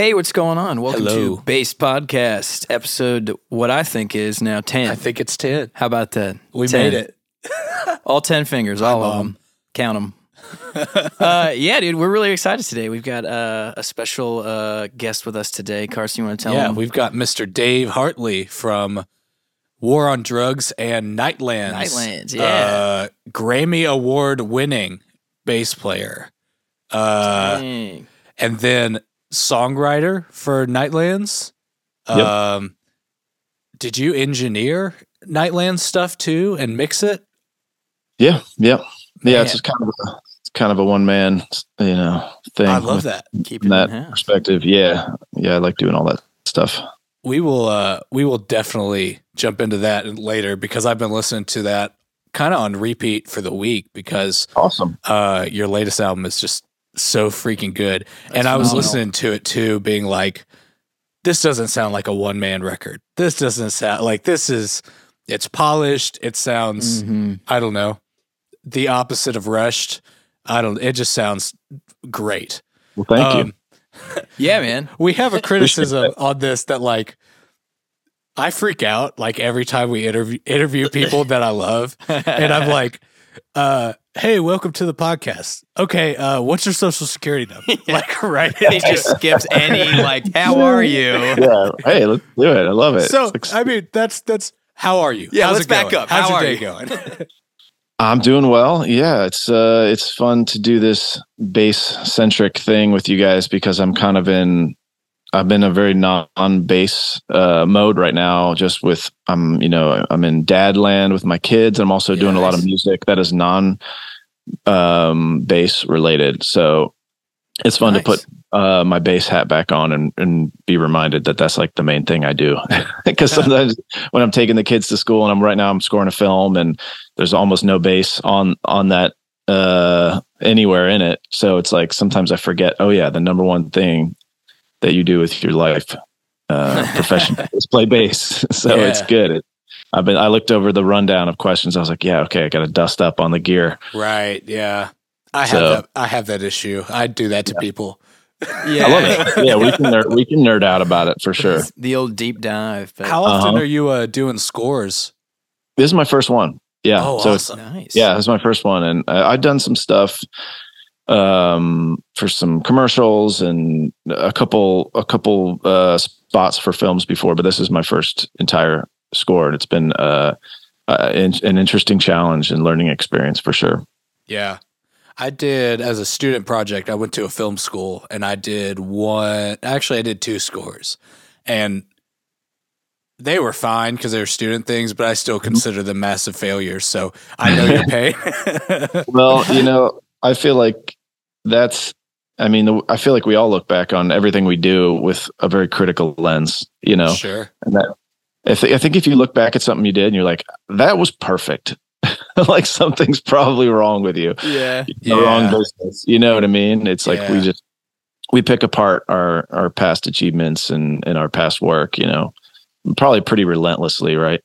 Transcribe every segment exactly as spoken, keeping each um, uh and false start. Hey, what's going on? Welcome Hello. to Bassed Podcast, episode what I think is now ten. I think it's ten. How about that? We ten. made it. All ten fingers, all of them. Count them. uh, yeah, dude, we're really excited today. We've got uh, a special uh, guest with us today. Carson, you want to tell yeah, him? Yeah, we've got Mister Dave Hartley from War on Drugs and Nightlands. Nightlands, yeah. Uh, Grammy Award winning bass player. Uh, Dang. And then songwriter for Nightlands. Yep. Um, did you engineer Nightlands stuff too and mix it? Yeah, yeah. Yeah, Man. it's just kind of a, it's kind of a one man, you know, thing. I love that. Keeping that perspective. Yeah. Yeah, I like doing all that stuff. We will uh, we will definitely jump into that later because I've been listening to that kind of on repeat for the week because awesome. Uh, your latest album is just so freaking good. That's and I was phenomenal. listening to it too, being like, this doesn't sound like a one man record. This doesn't sound like this is it's polished, it sounds mm-hmm. I don't know. The opposite of rushed. I don't, it just sounds great. Well, thank um, you. Yeah, man. We have a criticism on this that like, I freak out like every time we interview, interview people that I love. And I'm like, uh, hey, welcome to the podcast. Okay. Uh, what's your social security number? Yeah. Like, right. He just skips any, like, how are you? Yeah. Hey, let's do it. I love it. So, I mean, that's, that's how are you? Yeah. How's let's back up. How's how your day you? going? I'm doing well. Yeah, it's uh, it's fun to do this bass-centric thing with you guys because I'm kind of in, I've been a very non-bass uh, mode right now. Just with I'm, you know, I'm in dad land with my kids. I'm also yes. doing a lot of music that is non, um, bass related. So it's fun nice. to put uh, my bass hat back on and, and be reminded that that's like the main thing I do. Because sometimes when I'm taking the kids to school and I'm right now I'm scoring a film and there's almost no bass on on that uh, anywhere in it. So it's like sometimes I forget. Oh yeah, the number one thing that you do with your life uh, professionally is play bass. So yeah. it's good. It, I've been. I looked over the rundown of questions. I was like, yeah, okay, I got to dust up on the gear. Right. Yeah. I have so, that. I have that issue. I do that to yeah. people. Yeah, I love it. Yeah, we can nerd, we can nerd out about it for sure. The old deep dive. But. How often uh-huh. are you uh, doing scores? This is my first one. Yeah. Oh, so awesome. Nice. Yeah, this is my first one, and uh, I've done some stuff um, for some commercials and a couple a couple uh, spots for films before, but this is my first entire score, and it's been uh, uh, in, an interesting challenge and learning experience for sure. Yeah. I did, as a student project, I went to a film school, and I did one, actually I did two scores, and they were fine because they were student things, but I still consider them massive failures, so I know your pain. Well, you know, I feel like that's, I mean, I feel like we all look back on everything we do with a very critical lens, you know? Sure. And that, if, I think if you look back at something you did, and you're like, that was perfect. Like something's probably wrong with you. Yeah. The yeah. wrong business. You know what I mean? It's like yeah. we just we pick apart our, our past achievements and, and our past work, you know. Probably pretty relentlessly, right?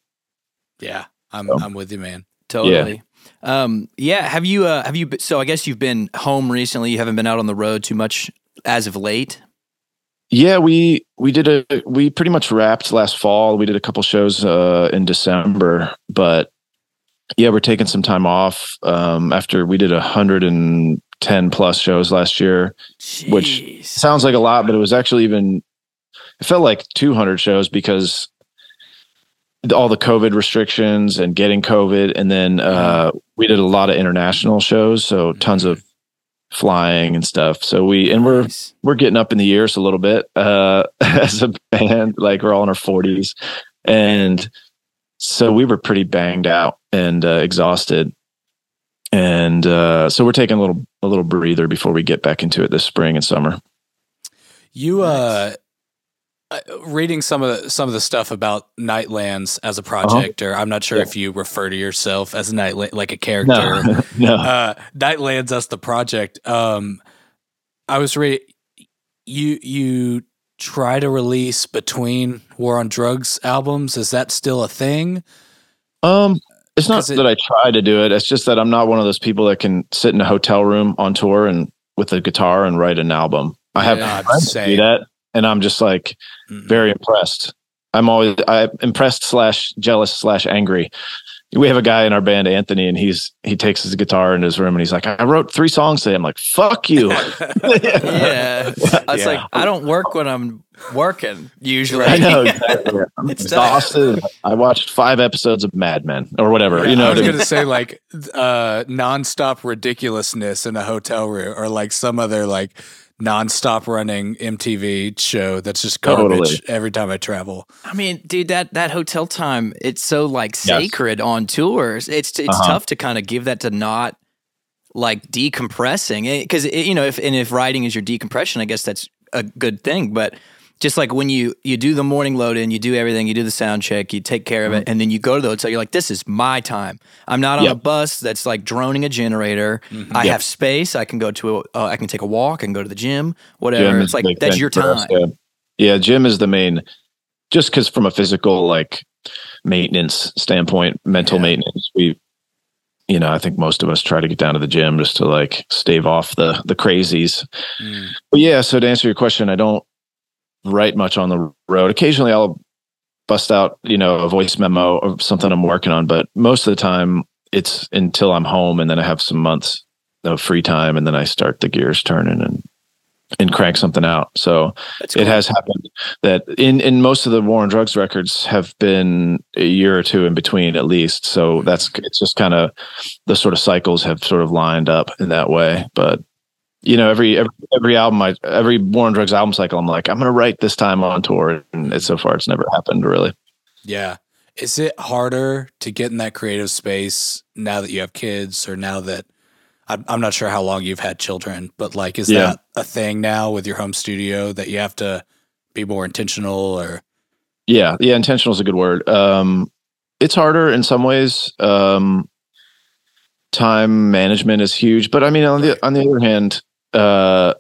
Yeah. I'm so, I'm with you, man. Totally. Yeah. Um yeah, have you uh, have you been, so I guess you've been home recently, you haven't been out on the road too much as of late? Yeah, we we did a we pretty much wrapped last fall. We did a couple shows uh, in December, but yeah, we're taking some time off um, after we did one hundred ten plus shows last year, Jeez. which sounds like a lot, but it was actually even, it felt like two hundred shows because all the COVID restrictions and getting COVID. And then uh, we did a lot of international shows, so tons of flying and stuff. So we, and we're, nice. we're getting up in the years a little bit uh, as a band, like we're all in our forties. And so we were pretty banged out and uh, exhausted, and uh, so we're taking a little a little breather before we get back into it this spring and summer. You uh, reading some of the, some of the stuff about Nightlands as a project, uh-huh. or I'm not sure yeah. if you refer to yourself as Night like a character. No, no. Uh, Nightlands as the project. Um, I was reading you you. try to release between War on Drugs albums. Is that still a thing? Um, it's not it, that I try to do it. It's just that I'm not one of those people that can sit in a hotel room on tour and with a guitar and write an album. I have friends do that. And I'm just like mm-hmm. very impressed. I'm always I'm impressed slash jealous slash angry. We have a guy in our band, Anthony, and he's he takes his guitar in his room and he's like, I wrote three songs today. I'm like, fuck you. yeah. I was yeah. like, I don't work when I'm working usually. I know. Exactly. I'm it's exhausted. Tough. I watched five episodes of Mad Men or whatever. Yeah, you know, I was going to say like uh, nonstop ridiculousness in a hotel room or like some other like nonstop running M T V show that's just garbage totally. Every time I travel. I mean, dude, that that hotel time, it's so like sacred yes. on tours. It's it's uh-huh. tough to kind of give that to not like decompressing because you know if and if writing is your decompression, I guess that's a good thing. But just like when you you do the morning load in, you do everything, you do the sound check, you take care of mm-hmm. it, and then you go to the hotel. You're like, this is my time. I'm not on yep. a bus that's like droning a generator. Mm-hmm. I yep. have space. I can go to. A, uh, I can take a walk. I can go to the gym. Whatever. Gym it's like that's your time. Us, yeah. yeah, gym is the main. Just because from a physical like maintenance standpoint, mental yeah. maintenance, we, you know, I think most of us try to get down to the gym just to like stave off the the crazies. Mm. But yeah, so to answer your question, I don't. Write much on the road. Occasionally I'll bust out, you know, a voice memo or something I'm working on, but most of the time it's until I'm home and then I have some months of free time and then I start the gears turning and and crank something out. So That's cool. It has happened that in, in most of the War on Drugs records have been a year or two in between at least. So that's, it's just kind of the sort of cycles have sort of lined up in that way. But you know, every every, every album, I, every War on Drugs album cycle, I'm like, I'm going to write this time on tour. And it's, so far, it's never happened, really. Yeah. Is it harder to get in that creative space now that you have kids or now that, I'm, I'm not sure how long you've had children, but like, is yeah. that a thing now with your home studio that you have to be more intentional or? Yeah. Yeah. Intentional is a good word. Um, it's harder in some ways. Um, time management is huge. But I mean, on the on the other hand, Uh,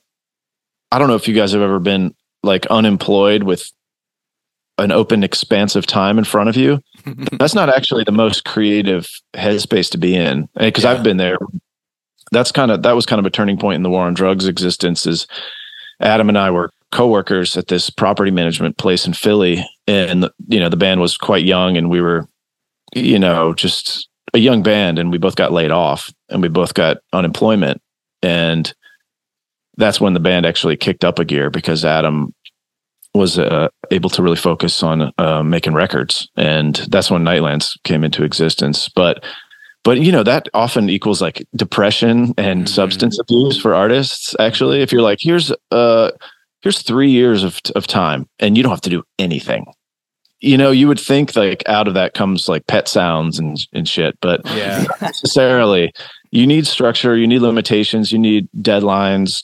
I don't know if you guys have ever been like unemployed with an open, expansive time in front of you. That's not actually the most creative headspace to be in because yeah. I've been there. That's kind of, that was kind of a turning point in the War on Drugs existence is Adam and I were coworkers at this property management place in Philly. And, you know, the band was quite young and we were, you know, just a young band and we both got laid off and we both got unemployment and that's when the band actually kicked up a gear because Adam was uh, able to really focus on uh, making records. And that's when Nightlands came into existence. But, but you know, that often equals like depression and mm-hmm. substance abuse for artists. Actually, if you're like, here's uh, here's three years of, of time and you don't have to do anything. You know, you would think like out of that comes like Pet Sounds and, and shit, but yeah. not necessarily. You need structure, you need limitations, you need deadlines,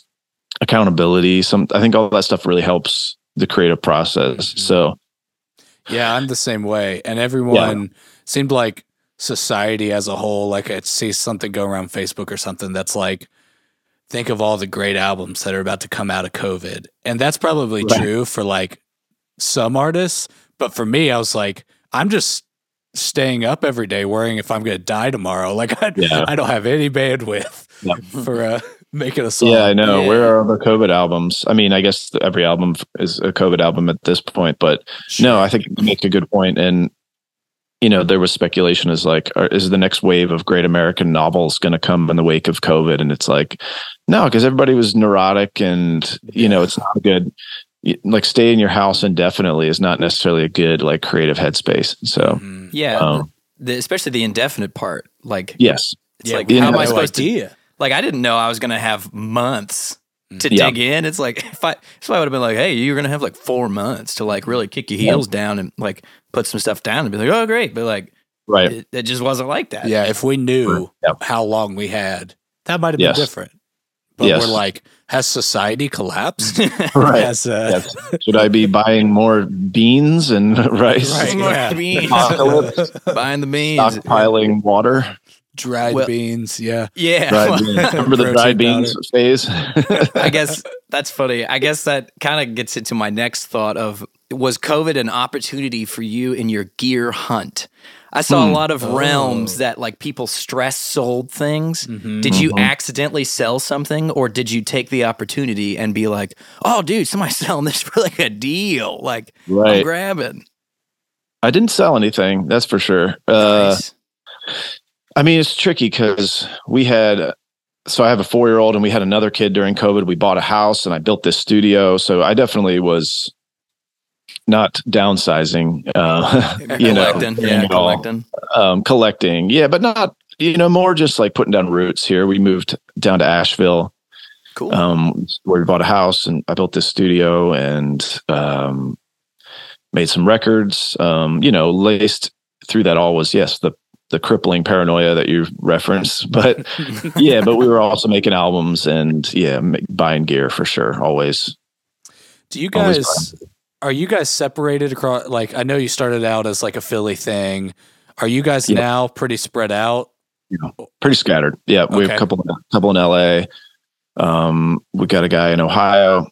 accountability. Some, I think all that stuff really helps the creative process. Mm-hmm. So, yeah, I'm the same way. And everyone yeah. seemed like society as a whole, like I see something go around Facebook or something that's like, think of all the great albums that are about to come out of COVID. And that's probably right. true for like some artists. But for me, I was like, I'm just staying up every day worrying if I'm going to die tomorrow. Like I, yeah. I don't have any bandwidth yeah. for uh, making a song. Yeah, I know. Yeah. Where are the COVID albums? I mean, I guess every album is a COVID album at this point, but sure. no, I think you make a good point. And, you know, there was speculation as like, are, is the next wave of great American novels going to come in the wake of COVID? And it's like, no, because everybody was neurotic and, you know, it's not good. Like stay in your house indefinitely is not necessarily a good like creative headspace. So yeah, um, the, especially the indefinite part. Like yes, it's yeah, like how am I supposed idea. To? Like I didn't know I was gonna have months to yeah. dig in. It's like if I if I would have been like, hey, you're gonna have like four months to like really kick your heels yeah. down and like put some stuff down and be like, oh great, but like right, it, it just wasn't like that. Yeah, if we knew yeah. how long we had, that might have been yes. different. But yes. we're like, has society collapsed? Right. Has, uh, yes. Should I be buying more beans and rice? Right, yeah. beans. Buying the beans. Stockpiling water. Dried well, beans, yeah. Yeah. Dried beans. Remember the dried beans powder. Phase? I guess that's funny. I guess that kind of gets into my next thought of was COVID an opportunity for you in your gear hunt? I saw mm. a lot of oh. realms that like people stress sold things. Mm-hmm. Did you mm-hmm. accidentally sell something, or did you take the opportunity and be like, oh dude, somebody's selling this for like a deal. Like right. I'll grab it. I didn't sell anything. That's for sure. Nice. Uh, I mean, it's tricky because we had, so I have a four-year-old and we had another kid during COVID. We bought a house and I built this studio. So I definitely was not downsizing, uh, you know, yeah, collecting. Um, collecting. Yeah, but not, you know, more just like putting down roots here. We moved down to Asheville. Cool. Um, where we bought a house and I built this studio and um, made some records, um, you know, laced through that all was, yes, the the crippling paranoia that you reference, but yeah, but we were also making albums and yeah, make, buying gear for sure. Always. Do you guys, are you guys separated across? Like, I know you started out as like a Philly thing. Are you guys yeah. now pretty spread out? Yeah, pretty scattered. Yeah. We okay. have a couple, a couple in L A. Um, we got a guy in Ohio.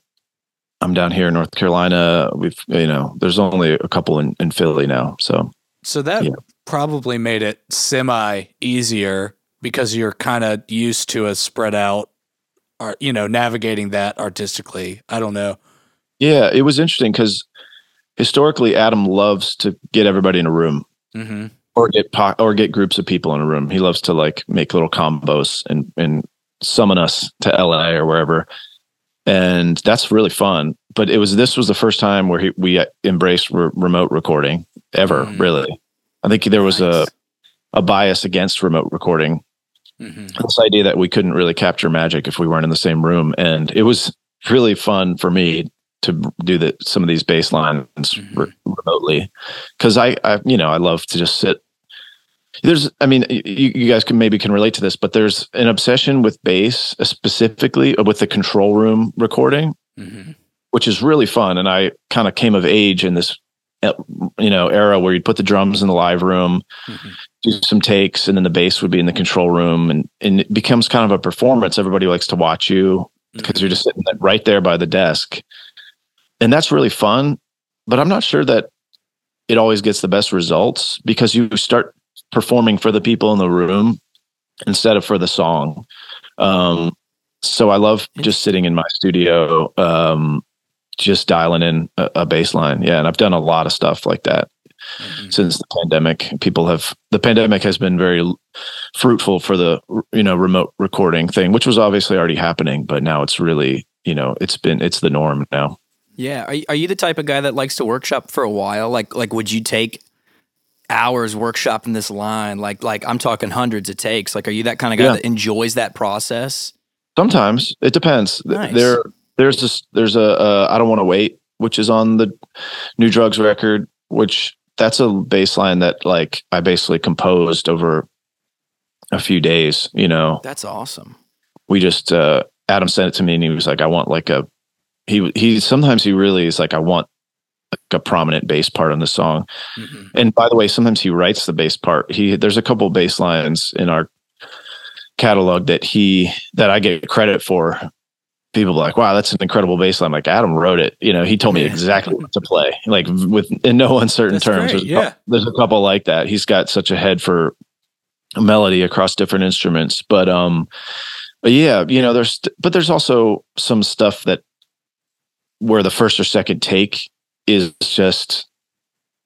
I'm down here in North Carolina. We've, you know, there's only a couple in, in Philly now. So, so that, yeah. probably made it semi easier because you're kind of used to a spread out, or you know, navigating that artistically. I don't know. Yeah, it was interesting because historically, Adam loves to get everybody in a room, mm-hmm. or get po- or get groups of people in a room. He loves to like make little combos and and summon us to L A or wherever, and that's really fun. But it was this was the first time where he, we embraced re- remote recording ever, mm-hmm. really. I think there was nice. a, a bias against remote recording. Mm-hmm. This idea that we couldn't really capture magic if we weren't in the same room. And it was really fun for me to do the, some of these bass lines mm-hmm. re- remotely. Cause I, I, you know, I love to just sit. There's, I mean, you, you guys can maybe can relate to this, but there's an obsession with bass, specifically with the control room recording, mm-hmm. which is really fun. And I kind of came of age in this, you know, era where you'd put the drums in the live room, mm-hmm. do some takes, and then the bass would be in the control room, and, and it becomes kind of a performance. Everybody likes to watch you because mm-hmm. you're just sitting right there by the desk, and that's really fun. But I'm not sure that it always gets the best results because you start performing for the people in the room instead of for the song. Um, so I love just sitting in my studio, um, just dialing in a, a bass line. Yeah. And I've done a lot of stuff like that mm-hmm. since the pandemic. People have, the pandemic has been very l- fruitful for the, you know, remote recording thing, which was obviously already happening, but now it's really, you know, it's been, it's the norm now. Yeah. Are, are you the type of guy that likes to workshop for a while? Like, like would you take hours workshopping this line? Like, like I'm talking hundreds of takes. Like, are you that kind of guy yeah. that enjoys that process? Sometimes it depends. Nice. There There's this, there's a, uh, I Don't Wanna Wait, which is on the New Drugs record, which that's a bass line that like I basically composed over a few days, you know. That's awesome. We just, uh, Adam sent it to me and he was like, I want like a, he, he, sometimes he really is like, I want like a prominent bass part on the song. Mm-hmm. And by the way, sometimes he writes the bass part. He, there's a couple bass lines in our catalog that he, that I get credit for. People are like, wow, that's an incredible bass line. Like Adam wrote it. You know, he told me exactly what to play, like with in no uncertain that's terms. Great, there's, yeah. a, there's a couple like that. He's got such a head for a melody across different instruments. But um, but yeah, you know, there's but there's also some stuff that where the first or second take is just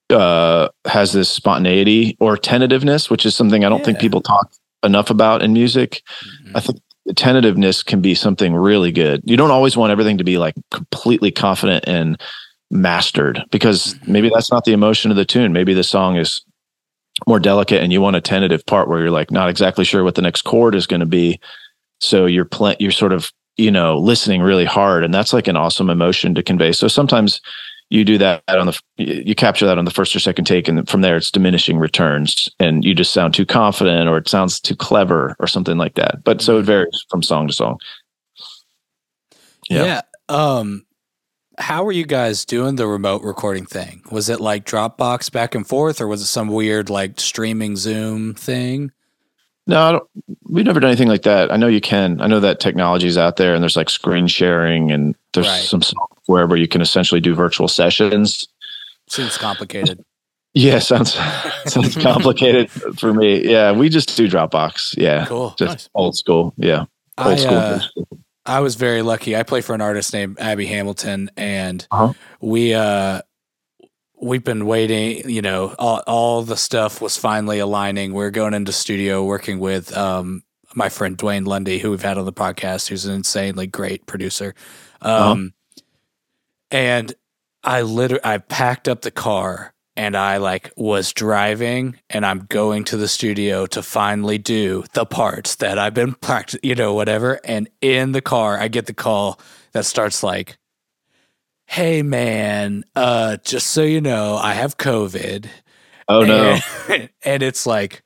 uh has this spontaneity or tentativeness, which is something I don't yeah. think people talk enough about in music. Mm-hmm. I think the tentativeness can be something really good. You don't always want everything to be like completely confident and mastered because maybe that's not the emotion of the tune. Maybe the song is more delicate and you want a tentative part where you're like not exactly sure what the next chord is going to be. So you're pl- you're sort of, you know, listening really hard, and that's like an awesome emotion to convey. So sometimes you do that on the, you capture that on the first or second take, and from there it's diminishing returns and you just sound too confident or it sounds too clever or something like that. But so it varies from song to song. Yeah. yeah. Um, how were you guys doing the remote recording thing? Was it like Dropbox back and forth, or was it some weird like streaming Zoom thing? No, I don't, we've never done anything like that. I know you can. I know that technology is out there, and there's like screen sharing, and there's right. some software where you can essentially do virtual sessions. Seems complicated. Yeah, sounds sounds complicated for me. Yeah, we just do Dropbox. Yeah, cool, just nice. Old school. Yeah, I, old school. Uh, I was very lucky. I play for an artist named Abby Hamilton, and uh-huh. we uh, we've been waiting. You know, all, all the stuff was finally aligning. We're going into studio working with um, my friend Dwayne Lundy, who we've had on the podcast, who's an insanely great producer, um, uh-huh. and I literally I packed up the car. And I like was driving, and I'm going to the studio to finally do the parts that I've been practicing, you know, whatever. And in the car, I get the call that starts like, "Hey man, uh, just so you know, I have COVID." Oh no! And, and it's like,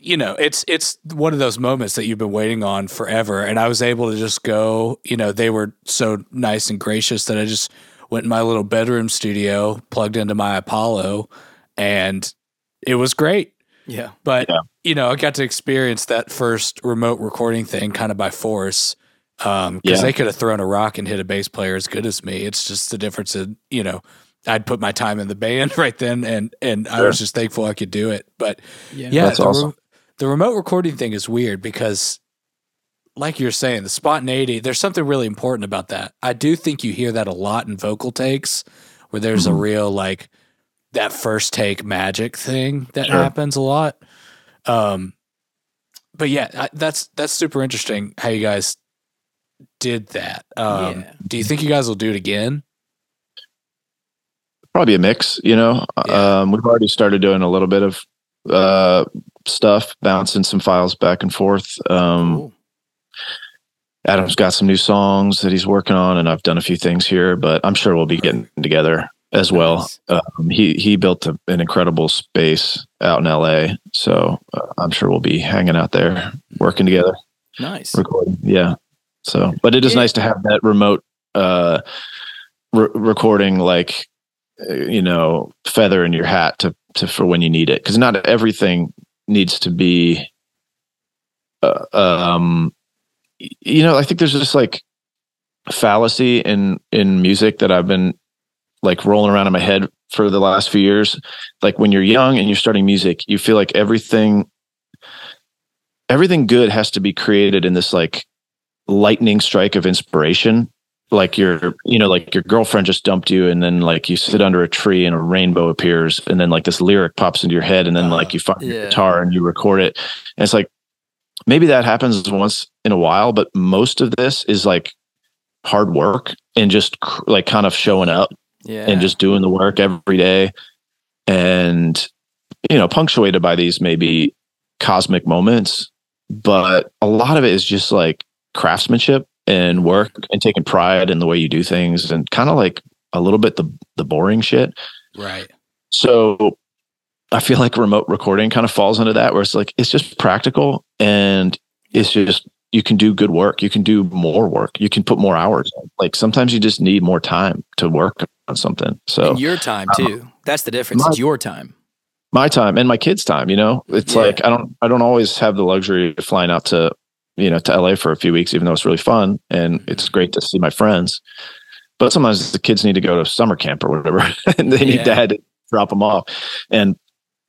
you know, it's it's one of those moments that you've been waiting on forever. And I was able to just go, you know, they were so nice and gracious that I just. Went in my little bedroom studio, plugged into my Apollo, and it was great. Yeah. But, yeah. you know, I got to experience that first remote recording thing kind of by force because um, yeah. they could have thrown a rock and hit a bass player as good as me. It's just the difference in, you know, I'd put my time in the band right then, and, and sure. I was just thankful I could do it. But, yeah, yeah That's the, awesome. re- the remote recording thing is weird because – like you're saying, the spontaneity, there's something really important about that. I do think you hear that a lot in vocal takes where there's mm-hmm. a real, like, that first take magic thing that sure. happens a lot. Um, but yeah, I, that's that's super interesting how you guys did that. Um, yeah. Do you think you guys will do it again? Probably a mix, you know. Yeah. Um, we've already started doing a little bit of uh, stuff, bouncing some files back and forth. Um cool. Adam's got some new songs that he's working on, and I've done a few things here, but I'm sure we'll be getting together as well. Um, he he built a, an incredible space out in L A, so uh, I'm sure we'll be hanging out there, working together. Nice. Recording, yeah. So, but it is yeah. nice to have that remote uh, re- recording, like, you know, feather in your hat to, to for when you need it, because not everything needs to be uh, um. You know, I think there's just like fallacy in, in music that I've been like rolling around in my head for the last few years. Like when you're young and you're starting music, you feel like everything, everything good has to be created in this like lightning strike of inspiration. Like your, you know, like your girlfriend just dumped you, and then like you sit under a tree and a rainbow appears, and then like this lyric pops into your head, and then like you find yeah. your guitar and you record it. And it's like, maybe that happens once in a while, but most of this is like hard work and just cr- like kind of showing up yeah. and just doing the work every day. And, you know, punctuated by these maybe cosmic moments, but a lot of it is just like craftsmanship and work and taking pride in the way you do things, and kind of like a little bit the, the boring shit. Right. So I feel like remote recording kind of falls into that, where it's like, it's just practical, and it's just, you can do good work. You can do more work. You can put more hours in. Like sometimes you just need more time to work on something. So and your time too. Um, That's the difference. My, it's your time, my time, and my kids' time, you know, it's yeah. like, I don't, I don't always have the luxury of flying out to, you know, to L A for a few weeks, even though it's really fun and mm-hmm. it's great to see my friends, but sometimes the kids need to go to summer camp or whatever, and they yeah. need dad to drop them off. And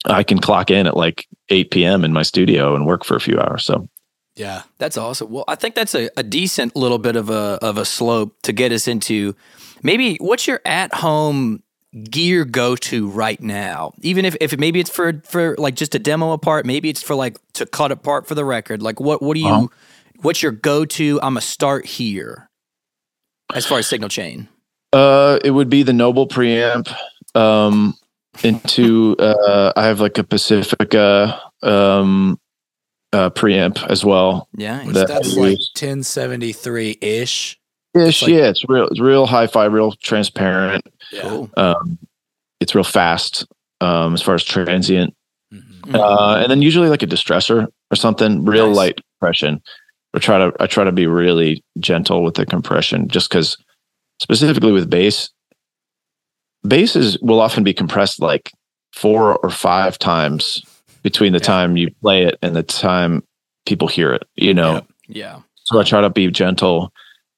I can clock in at like eight p.m. in my studio and work for a few hours. So, yeah, that's awesome. Well, I think that's a, a decent little bit of a of a slope to get us into. Maybe what's your at home gear go to right now? Even if if maybe it's for for like just to demo a part, maybe it's for like to cut apart for the record. Like what what do you uh-huh. what's your go to? I'm gonna start here as far as signal chain. Uh, it would be the Noble preamp. Um. Into uh I have like a Pacifica um uh preamp as well. Yeah, that that's like ten seventy-three ish. Ish, like, yeah. It's real it's real hi-fi, real transparent. Yeah. Cool. Um it's real fast um as far as transient. Mm-hmm. Uh and then usually like a distressor or something, real nice. Light compression. I try to I try to be really gentle with the compression, just because specifically with bass. Basses will often be compressed like four or five times between the yeah. time you play it and the time people hear it, you know? Yeah. yeah. So I try to be gentle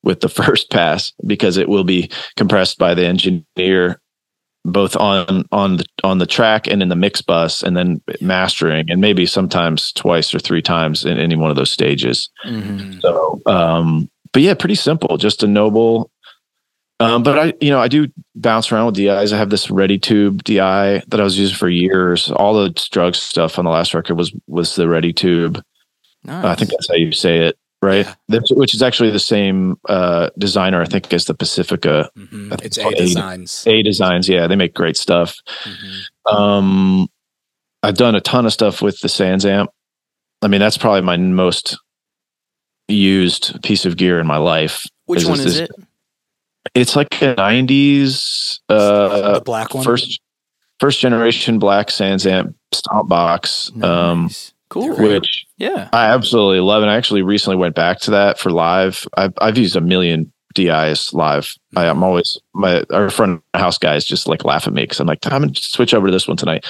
with the first pass, because it will be compressed by the engineer both on on the on the track and in the mix bus, and then mastering, and maybe sometimes twice or three times in any one of those stages. Mm-hmm. So, um, but yeah, pretty simple, just a Noble. Um, but I, you know, I do bounce around with D Is. I have this ReadyTube D I that I was using for years. All the drug stuff on the last record was was the ReadyTube. Nice. I think that's how you say it, right? Yeah. Which is actually the same uh, designer, I think, as the Pacifica. Mm-hmm. It's A Designs. A Designs, yeah. They make great stuff. Mm-hmm. Um, I've done a ton of stuff with the Sansamp. I mean, that's probably my most used piece of gear in my life. Which is, one is, is it? It's like a nineties uh, the black one? first first generation black Sansamp stomp box. Nice. Um, cool. Which yeah, I absolutely love. And I actually recently went back to that for live. I've, I've used a million D Is live. I, I'm always my our front house guys just like laugh at me because I'm like, I'm gonna switch over to this one tonight.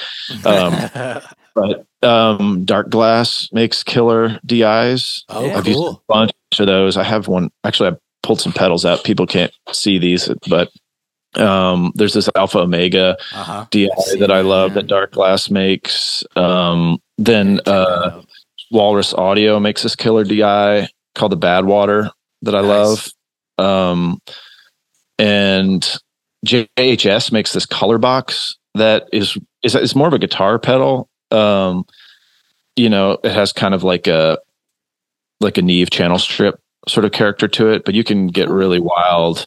Um, but um, Dark Glass makes killer D Is. Oh, yeah, I've cool. used a bunch of those. I have one actually. I pulled some pedals out. People can't see these, but um, there's this Alpha Omega uh-huh. D I I that I love that Dark Glass makes. Um, then uh, Walrus Audio makes this killer D I called the Bad Water that I nice. love. Um, and J H S makes this color box that is, is, is more of a guitar pedal. Um, you know, it has kind of like a, like a Neve channel strip sort of character to it, but you can get really wild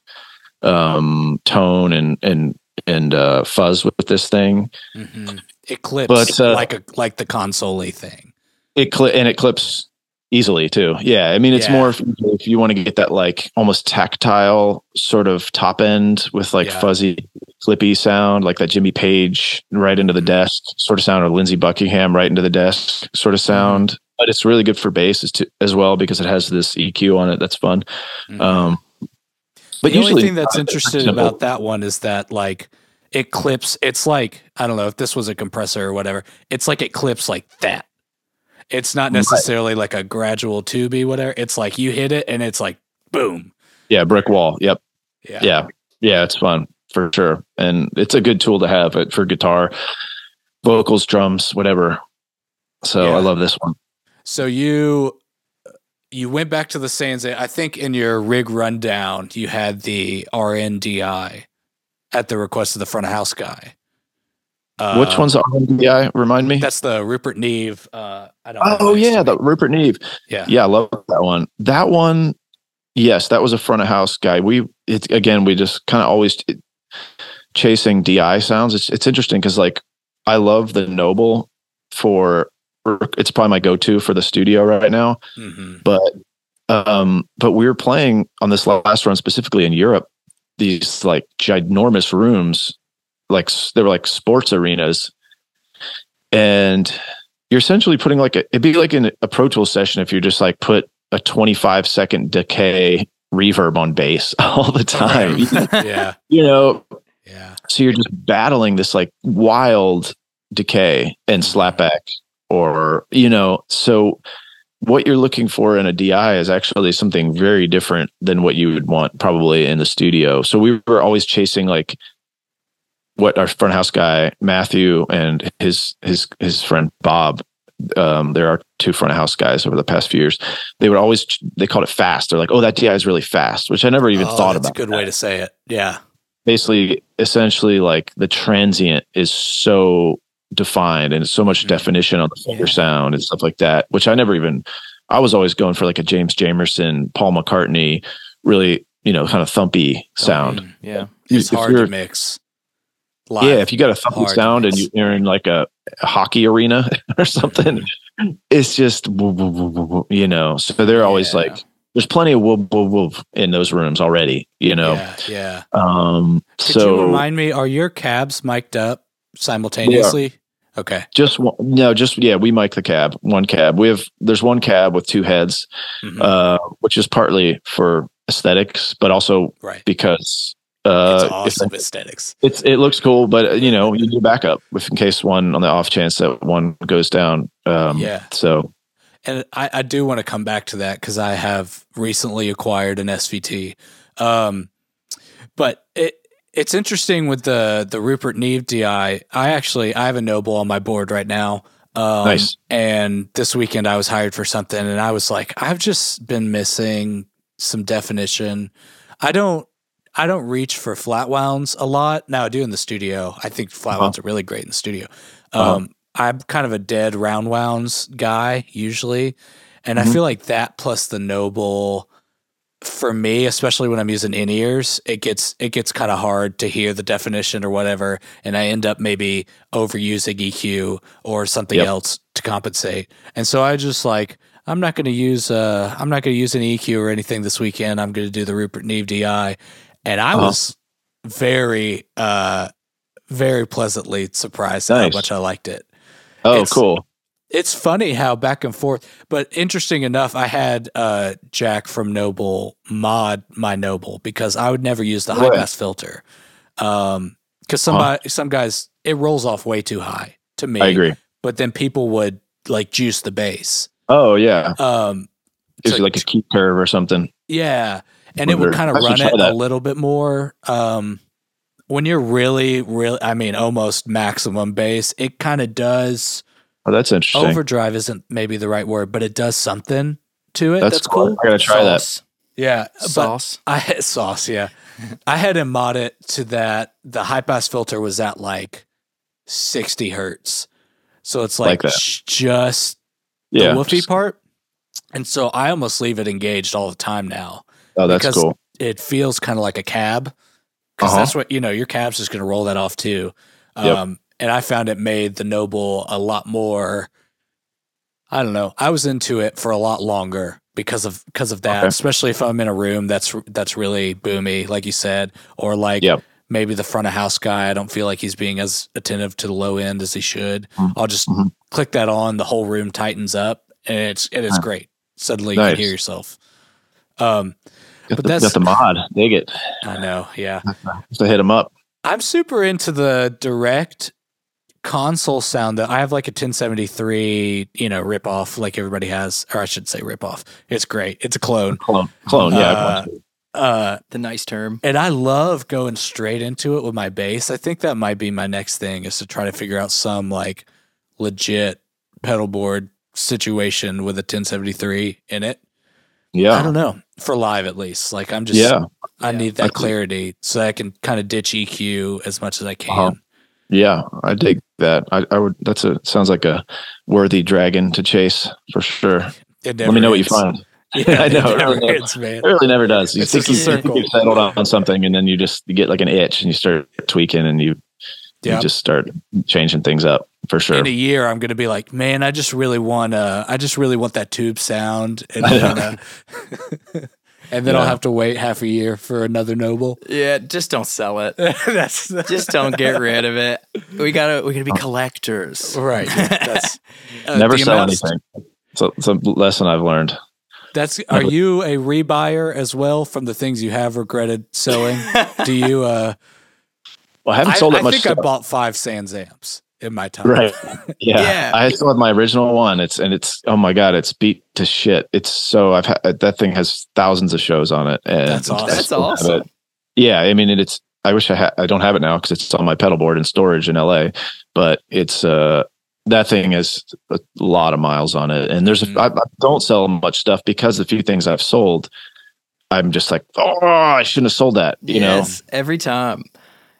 um tone and and and uh fuzz with this thing. Mm-hmm. It clips, but, uh, like a like the console-y thing. It clip and it clips easily too. Yeah, I mean it's yeah. more if, if you want to get that like almost tactile sort of top end with like yeah. fuzzy clippy sound, like that Jimmy Page right into the mm-hmm. desk sort of sound, or Lindsey Buckingham right into the desk sort of sound. Mm-hmm. But it's really good for bass as, to, as well because it has this E Q on it that's fun. Mm-hmm. Um, but the usually only thing that's interesting about that one is that like it clips. It's like, I don't know if this was a compressor or whatever. It's like it clips like that. It's not necessarily right. like a gradual tubey whatever. It's like you hit it and it's like boom. Yeah, brick wall. Yep. Yeah, yeah, yeah. It's fun for sure, and it's a good tool to have it for guitar, vocals, drums, whatever. So yeah. I love this one. So you you went back to the Sansamp. I think in your rig rundown, you had the R N D I at the request of the front of house guy. Um, Which one's the R N D I? Remind me. That's the Rupert Neve. Uh, I don't know. Oh, yeah, the Rupert Neve. Yeah. Yeah, I love that one. That one, yes, that was a front of house guy. We it, Again, we just kind of always it, chasing D I sounds. It's, it's interesting because, like, I love the Noble for... It's probably my go-to for the studio right now, mm-hmm. but um, but we were playing on this last run specifically in Europe. These like ginormous rooms, like they were like sports arenas, and you're essentially putting like a, it'd be like in a Pro Tools session if you just like put a twenty-five second decay reverb on bass all the time. yeah, you know, yeah. So you're just battling this like wild decay and slapback. Or, you know, so what you're looking for in a D I is actually something very different than what you would want probably in the studio. So we were always chasing like what our front house guy, Matthew, and his his his friend, Bob, um, there are two front house guys over the past few years. They would always, they called it fast. They're like, oh, that D I is really fast, which I never even oh, thought that's about. That's a good that. way to say it. Yeah. Basically, essentially like the transient is so defined and so much mm-hmm. definition on the Fender yeah. sound and stuff like that, which I never even, I was always going for like a James Jamerson, Paul McCartney, really, you know, kind of thumpy sound. Oh, yeah. It's if hard to mix. Live, yeah. If you got a thumpy sound and you're in like a hockey arena or something, mm-hmm. it's just, you know, so they're always yeah. like, there's plenty of whoop, whoop, whoop in those rooms already, you know? Yeah. yeah. Um, Could so you remind me, are your cabs mic'd up simultaneously? Okay. Just one, no, just, yeah, we mic the cab, one cab. We have, there's one cab with two heads, mm-hmm. uh, which is partly for aesthetics, but also right. because, uh, it's awesome it's, aesthetics. It's, it looks cool, but you know, you do backup if in case one on the off chance that one goes down. Um, yeah. So, and I, I do want to come back to that cause I have recently acquired an S V T. Um, but it, It's interesting with the the Rupert Neve D I. I actually I have a Noble on my board right now. Um, nice. And this weekend I was hired for something, and I was like, I've just been missing some definition. I don't I don't reach for flat wounds a lot. Now I do in the studio. I think flat uh-huh. wounds are really great in the studio. Um, uh-huh. I'm kind of a dead round wounds guy usually, and mm-hmm. I feel like that plus the Noble. For me, especially when I'm using in-ears, it gets it gets kind of hard to hear the definition or whatever, and I end up maybe overusing E Q or something yep. else to compensate. And so I just like I'm not going to use uh I'm not going to use an E Q or anything this weekend. I'm going to do the Rupert Neve D I, and I uh-huh. was very uh very pleasantly surprised nice. at how much I liked it. Oh, it's, cool. It's funny how back and forth, but interesting enough, I had uh, Jack from Noble mod my Noble because I would never use the high right. pass filter because um, somebody, huh. some guys, it rolls off way too high to me. I agree. But then people would like juice the bass. Oh yeah, um, gives so, you like a key curve or something. Yeah, and it would kind of run it that. a little bit more. Um, when you're really, really, I mean, almost maximum bass, it kind of does. Oh, that's interesting. Overdrive isn't maybe the right word, but it does something to it. That's, that's cool. cool. I gotta try sauce. that. Yeah, sauce. I had sauce. Yeah, I had him mod it to that. The high pass filter was at like sixty hertz, so it's like, like just yeah, the woofy just... part. And so I almost leave it engaged all the time now. Oh, that's because cool. It feels kind of like a cab because uh-huh. that's what you know. Your cab's just gonna roll that off too. Um, yep. And I found it made the Noble a lot more, I don't know, I was into it for a lot longer because of because of that, okay. especially if I'm in a room that's that's really boomy, like you said, or like yep. maybe the front of house guy, I don't feel like he's being as attentive to the low end as he should. Mm-hmm. I'll just mm-hmm. click that on, the whole room tightens up, and it's and it's great. Suddenly nice. You can hear yourself. Um, got but the, that's got the mod, dig it. I know, yeah. So hit him up. I'm super into the direct console sound that I have like a ten seventy-three, you know, rip off like everybody has, or I should say rip off. It's great. It's a clone. Clone. Clone. Uh, yeah. Uh, the nice term. And I love going straight into it with my bass. I think that might be my next thing is to try to figure out some like legit pedal board situation with a ten seventy-three in it. Yeah. I don't know. For live at least. Like I'm just, yeah. I yeah. need that I clarity think. so that I can kind of ditch E Q as much as I can. Uh-huh. Yeah, I dig that. I, I would. That's a sounds like a worthy dragon to chase for sure. Let me know ends. what you find. Yeah, I know. It, never it, ends, man. it really never does. You it's think you, you've settled on something, and then you just you get like an itch, and you start tweaking, and you yep. you just start changing things up for sure. In a year, I'm going to be like, man, I just really want uh, I just really want that tube sound, and then, uh, and then yeah. I'll have to wait half a year for another Noble. Yeah, just don't sell it. that's, that's just don't get rid of it. We gotta, we gotta be collectors, right? Yeah, that's, uh, never sell anything. It's a, it's a lesson I've learned. That's. Are never. you a rebuyer as well from the things you have regretted selling? Do you? Uh, well, I haven't sold I, that much. I think stuff. I bought five Sansamps in my time. Right. Yeah. yeah. I still have my original one. It's and it's oh my god, it's beat to shit. It's so I've had that thing has thousands of shows on it. And that's awesome. That's awesome. Yeah, I mean it, it's I wish I had I don't have it now because it's on my pedal board in storage in L A, but it's uh that thing has a lot of miles on it. And there's mm-hmm. I, I don't sell much stuff because the few things I've sold I'm just like, "Oh, I shouldn't have sold that." You yes, know. every time.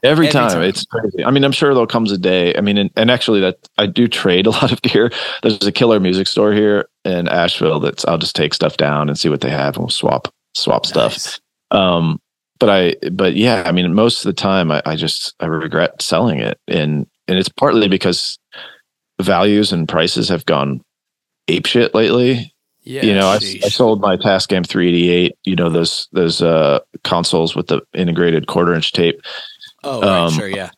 Every, Every time. time it's crazy. I mean, I'm sure there comes a day. I mean, and, and actually, that I do trade a lot of gear. There's a killer music store here in Asheville that's I'll just take stuff down and see what they have, and we'll swap swap nice. stuff. Um, but I, but yeah, I mean, most of the time, I, I just I regret selling it, and and it's partly because values and prices have gone apeshit lately. Yeah, you know, I, I sold my Tascam three eighty-eight. You know, those those uh, consoles with the integrated quarter inch tape. Oh, right, um, sure, yeah,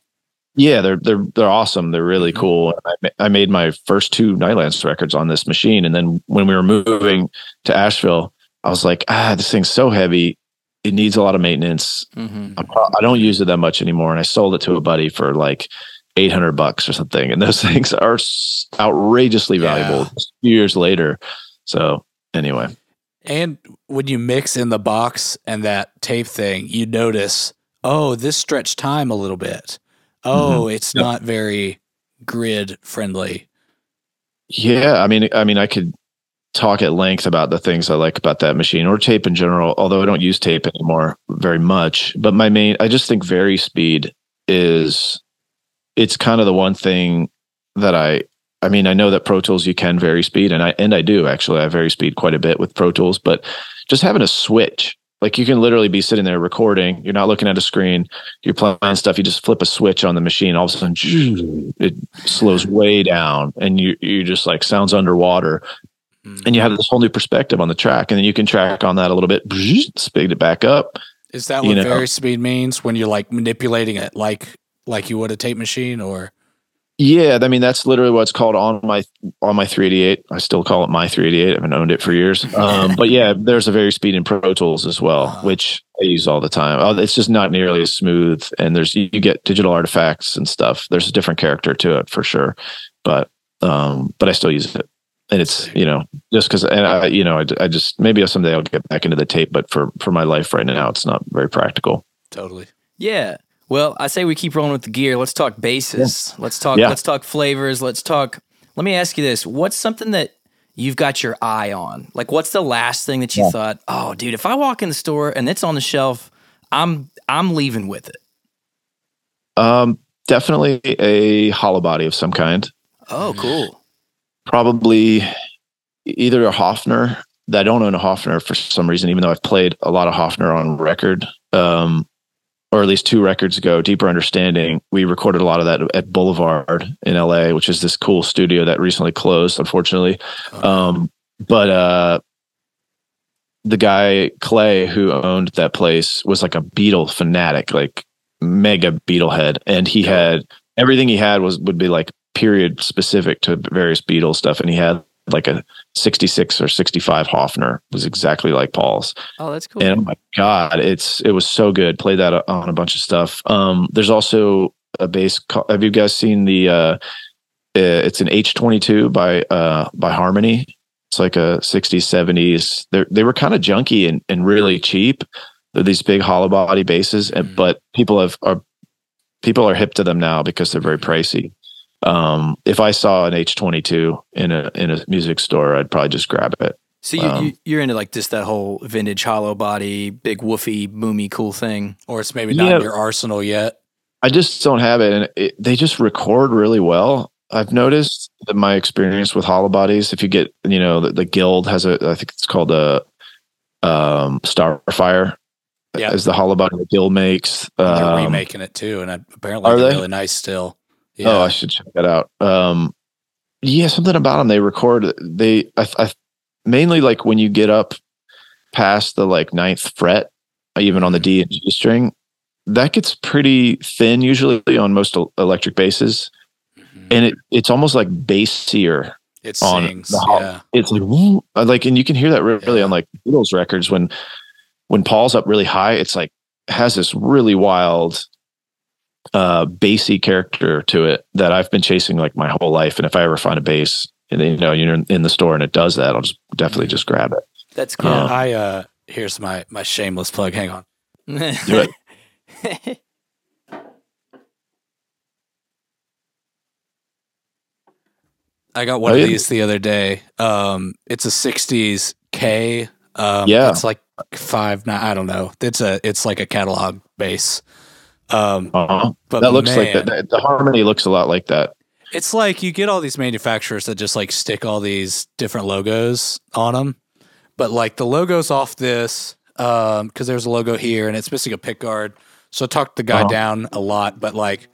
yeah. They're they're they're awesome. They're really mm-hmm. cool. I, ma- I made my first two Nightlands records on this machine, and then when we were moving to Asheville, I was like, ah, this thing's so heavy. It needs a lot of maintenance. Mm-hmm. I'm pro- I don't use it that much anymore, and I sold it to a buddy for like eight hundred bucks or something. And those things are outrageously valuable yeah. years later. So anyway, and when you mix in the box and that tape thing, you notice. oh, this stretched time a little bit. Oh, mm-hmm. it's yep. not very grid friendly. Yeah, I mean, I mean, I could talk at length about the things I like about that machine, or tape in general, although I don't use tape anymore very much. But my main, I just think Vary Speed is, it's kind of the one thing that I, I mean, I know that Pro Tools, you can Vary Speed, and I, and I do actually, I Vary Speed quite a bit with Pro Tools, but just having a switch, like you can literally be sitting there recording, you're not looking at a screen, you're playing stuff, you just flip a switch on the machine, all of a sudden it slows way down and you, you just like sounds underwater. And you have this whole new perspective on the track, and then you can track on that a little bit, speed it back up. Is that what Vary Speed means when you're like manipulating it, like like you would a tape machine, or? Yeah, I mean that's literally what's called on my on my three eighty-eight. I still call it my three eighty-eight. I've been owned it for years. Um, but yeah, there's a Vary Speed in Pro Tools as well, uh-huh. which I use all the time. It's just not nearly as smooth, and there's you get digital artifacts and stuff. There's a different character to it for sure, but um, but I still use it. And it's, you know, just because, and I, you know, I, I just, maybe someday I'll get back into the tape, but for, for my life right now, it's not very practical. Totally. Yeah. Well, I say we keep rolling with the gear. Let's talk basses. Yeah. Let's talk, yeah. let's talk flavors. Let's talk, let me ask you this. What's something that you've got your eye on? Like, what's the last thing that you yeah. thought, oh, dude, if I walk in the store and it's on the shelf, I'm, I'm leaving with it. Um, definitely a hollow body of some kind. Oh, cool. Probably either a Hofner. I don't own a Hofner for some reason, even though I've played a lot of Hofner on record, um, or at least two records ago, Deeper Understanding. We recorded a lot of that at Boulevard in L A, which is this cool studio that recently closed, unfortunately. Um, but uh, the guy, Clay, who owned that place was like a Beatle fanatic, like mega Beatle head. And he had, everything he had was would be like, period specific to various Beatles stuff, and he had like a sixty-six or sixty-five Hofner. It was exactly like Paul's. Oh, that's cool. And oh my god, it's it was so good. Played that on a bunch of stuff. Um, there's also a bass. Have you guys seen the? Uh, it's an H twenty-two by uh, by Harmony. It's like a sixties, seventies. They they were kind of junky and, and really cheap. They're these big hollow body basses, and mm. but people have are people are hip to them now because they're very pricey. Um, if I saw an H twenty-two in a in a music store, I'd probably just grab it. So you, um, you you're into like just that whole vintage hollow body, big woofy, boomy, cool thing, or it's maybe not yeah, in your arsenal yet. I just don't have it, and it, they just record really well. I've noticed that my experience with hollow bodies. If you get, you know, the, the Guild has a, I think it's called a um, Starfire. Yeah, is the hollow body the Guild makes. Um, they're remaking it too, and I, apparently are they're they? really nice still. Yeah. Oh, I should check that out. Um, yeah, something about them. They record, they, I, I mainly like when you get up past the like ninth fret, even on the D and G string, that gets pretty thin usually on most electric basses. Mm-hmm. And it, it's almost like bassier. It sings. The, yeah. It's like, woo, like, and you can hear that really yeah. on like Beatles records when, when Paul's up really high, it's like, has this really wild, uh bassy character to it that I've been chasing like my whole life, and if I ever find a bass and you know you're in the store and it does that, I'll just definitely just grab it. That's cool. Um, I uh here's my my shameless plug. Hang on. Do it. I got one oh, of yeah. these the other day. Um it's a sixties K. Um yeah. It's like five nine, I don't know. It's a it's like a catalog bass. Um, uh-huh. but that looks man, like that. The Harmony looks a lot like that. It's like you get all these manufacturers that just like stick all these different logos on them, but like the logo's off this, um, cause there's a logo here and it's missing a pick guard. So I talked the guy uh-huh. down a lot, but like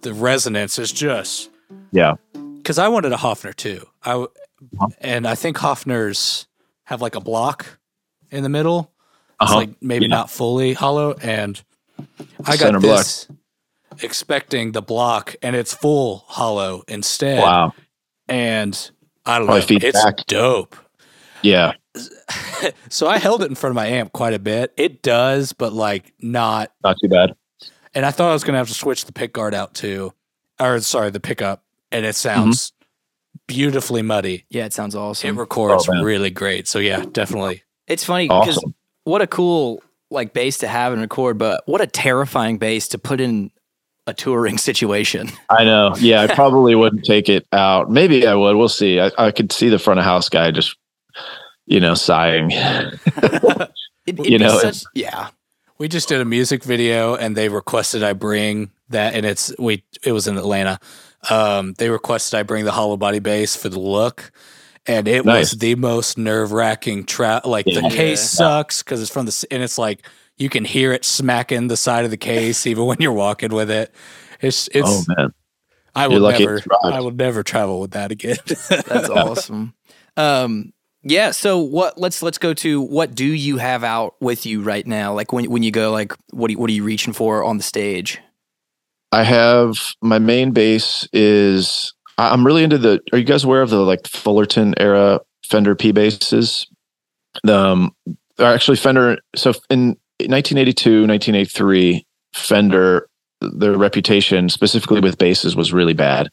the resonance is just, yeah. Cause I wanted a Hofner too. I, uh-huh. and I think Hofners have like a block in the middle. It's uh-huh. like maybe yeah. not fully hollow. And I got this block. Expecting the block, and it's full hollow instead. Wow. And I don't Probably know, it's back. Dope. Yeah. So I held it in front of my amp quite a bit. It does, but like not. Not too bad. And I thought I was going to have to switch the pick guard out too, or sorry, the pickup, and it sounds mm-hmm. beautifully muddy. Yeah, it sounds awesome. It records oh, really great. So yeah, definitely. It's funny because awesome. What a cool like bass to have and record, but what a terrifying bass to put in a touring situation. I know. Yeah, I probably wouldn't take it out. Maybe I would. We'll see. I, I could see the front of house guy just, you know, sighing. it, you know, such, yeah. We just did a music video, and they requested I bring that, and it's we. It was in Atlanta. Um, they requested I bring the hollow body bass for the look. And it nice. was the most nerve-wracking trap. Like yeah. the case sucks because it's from the and it's like you can hear it smacking the side of the case even when you're walking with it. It's it's. Oh man, I will never. I will never travel with that again. That's awesome. Um, yeah. So what? Let's let's go to what do you have out with you right now? Like when when you go, like what do you, what are you reaching for on the stage? I have my main bass is. I'm really into the, are you guys aware of the like Fullerton era Fender P-Basses? Um, actually Fender, so in nineteen eighty-two, nineteen eighty-three, Fender, their reputation specifically with basses was really bad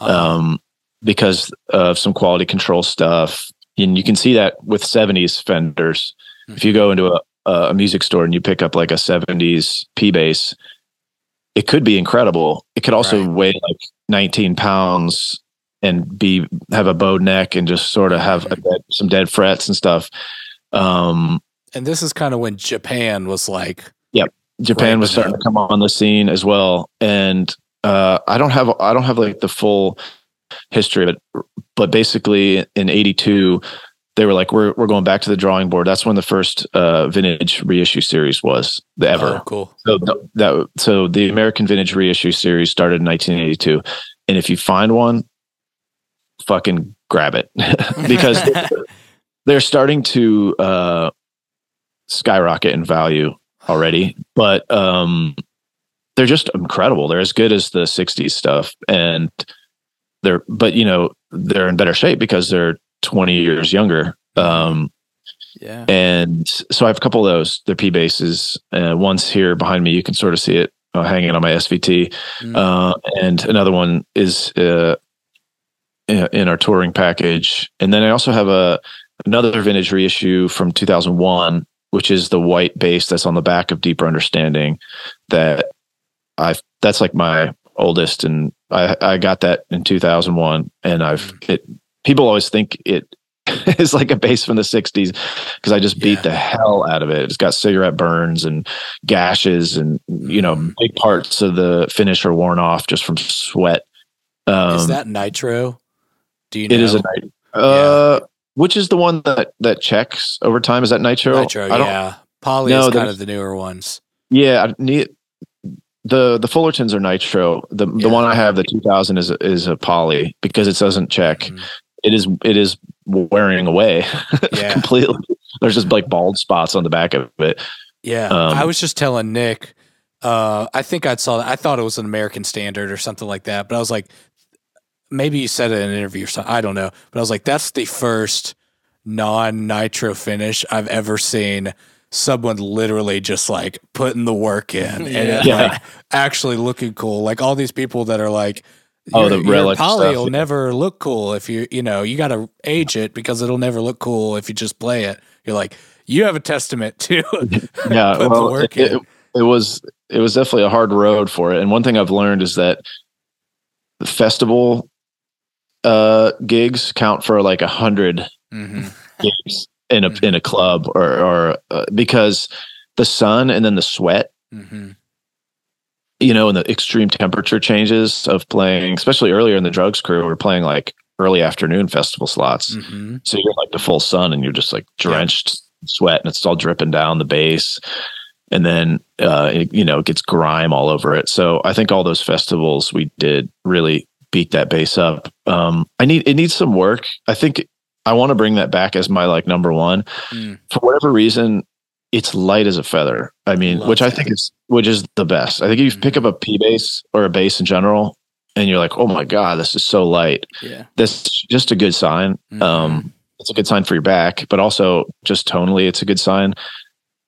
um, because of some quality control stuff. And you can see that with seventies Fenders. If you go into a, a music store and you pick up like a seventies P-Bass, it could be incredible. It could also right. weigh like nineteen pounds and be have a bowed neck and just sort of have a dead, some dead frets and stuff. Um, and this is kind of when Japan was like, yep, Japan right was starting to come on the scene as well. And uh, I don't have I don't have like the full history of it, but basically in eighty-two they were like, we're we're going back to the drawing board. That's when the first uh, vintage reissue series was the ever. Oh, cool. So the, that so the American Vintage Reissue Series started in nineteen eighty-two, and if you find one, fucking grab it because they're starting to uh, skyrocket in value already. But um, they're just incredible. They're as good as the sixties stuff, and they're but you know they're in better shape because they're twenty years younger. Um, yeah. And so I have a couple of those, they're P bases. Uh, one's here behind me. You can sort of see it uh, hanging on my S V T. Mm. Uh, and another one is, uh, in, in our touring package. And then I also have a, another vintage reissue from two thousand one, which is the white bass that's on the back of Deeper Understanding that I've, that's like my oldest. And I, I got that in two thousand one and I've, it, people always think it is like a bass from the sixties because I just beat yeah. the hell out of it. It's got cigarette burns and gashes and, you know, mm-hmm. big parts of the finish are worn off just from sweat. Um, is that nitro? Do you know? It is a nitro. Uh, yeah. Which is the one that, that checks over time? Is that nitro? Nitro, I don't, yeah. Poly no, is kind of the newer ones. Yeah. I need, The the Fullertons are nitro. The yeah. the one I have, the two thousand is a, is a poly because it doesn't check. Mm-hmm. It is it is wearing away yeah. completely. There's just like bald spots on the back of it. Yeah, um, I was just telling Nick. Uh, I think I saw that. I thought it was an American Standard or something like that. But I was like, maybe you said it in an interview or something. I don't know. But I was like, that's the first non-nitro finish I've ever seen. Someone literally just like putting the work in and yeah. Yeah. Like actually looking cool. Like all these people that are like, oh, the relic poly stuff will yeah. never look cool if you, you know, you got to age it because it'll never look cool if you just play it. You're like, you have a testament to yeah, put well, the work it, in. It, it was it was definitely a hard road for it. And one thing I've learned is that the festival uh, gigs count for like a hundred mm-hmm. gigs. in a mm-hmm. in a club or or uh, because the sun and then the sweat mm-hmm. you know and the extreme temperature changes of playing, especially earlier in the Drugs crew, we're playing like early afternoon festival slots mm-hmm. so you're like the full sun and you're just like drenched yeah. in sweat and it's all dripping down the bass and then uh it, you know it gets grime all over it. So I think all those festivals we did really beat that bass up. um I need it needs some work. I think I want to bring that back as my like number one. Mm. For whatever reason, it's light as a feather. I mean, I which that. I think is which is the best. I think if you mm. pick up a P bass or a bass in general, and you're like, oh my god, this is so light. Yeah, that's just a good sign. Mm. Um, it's a good sign for your back, but also just tonally, it's a good sign.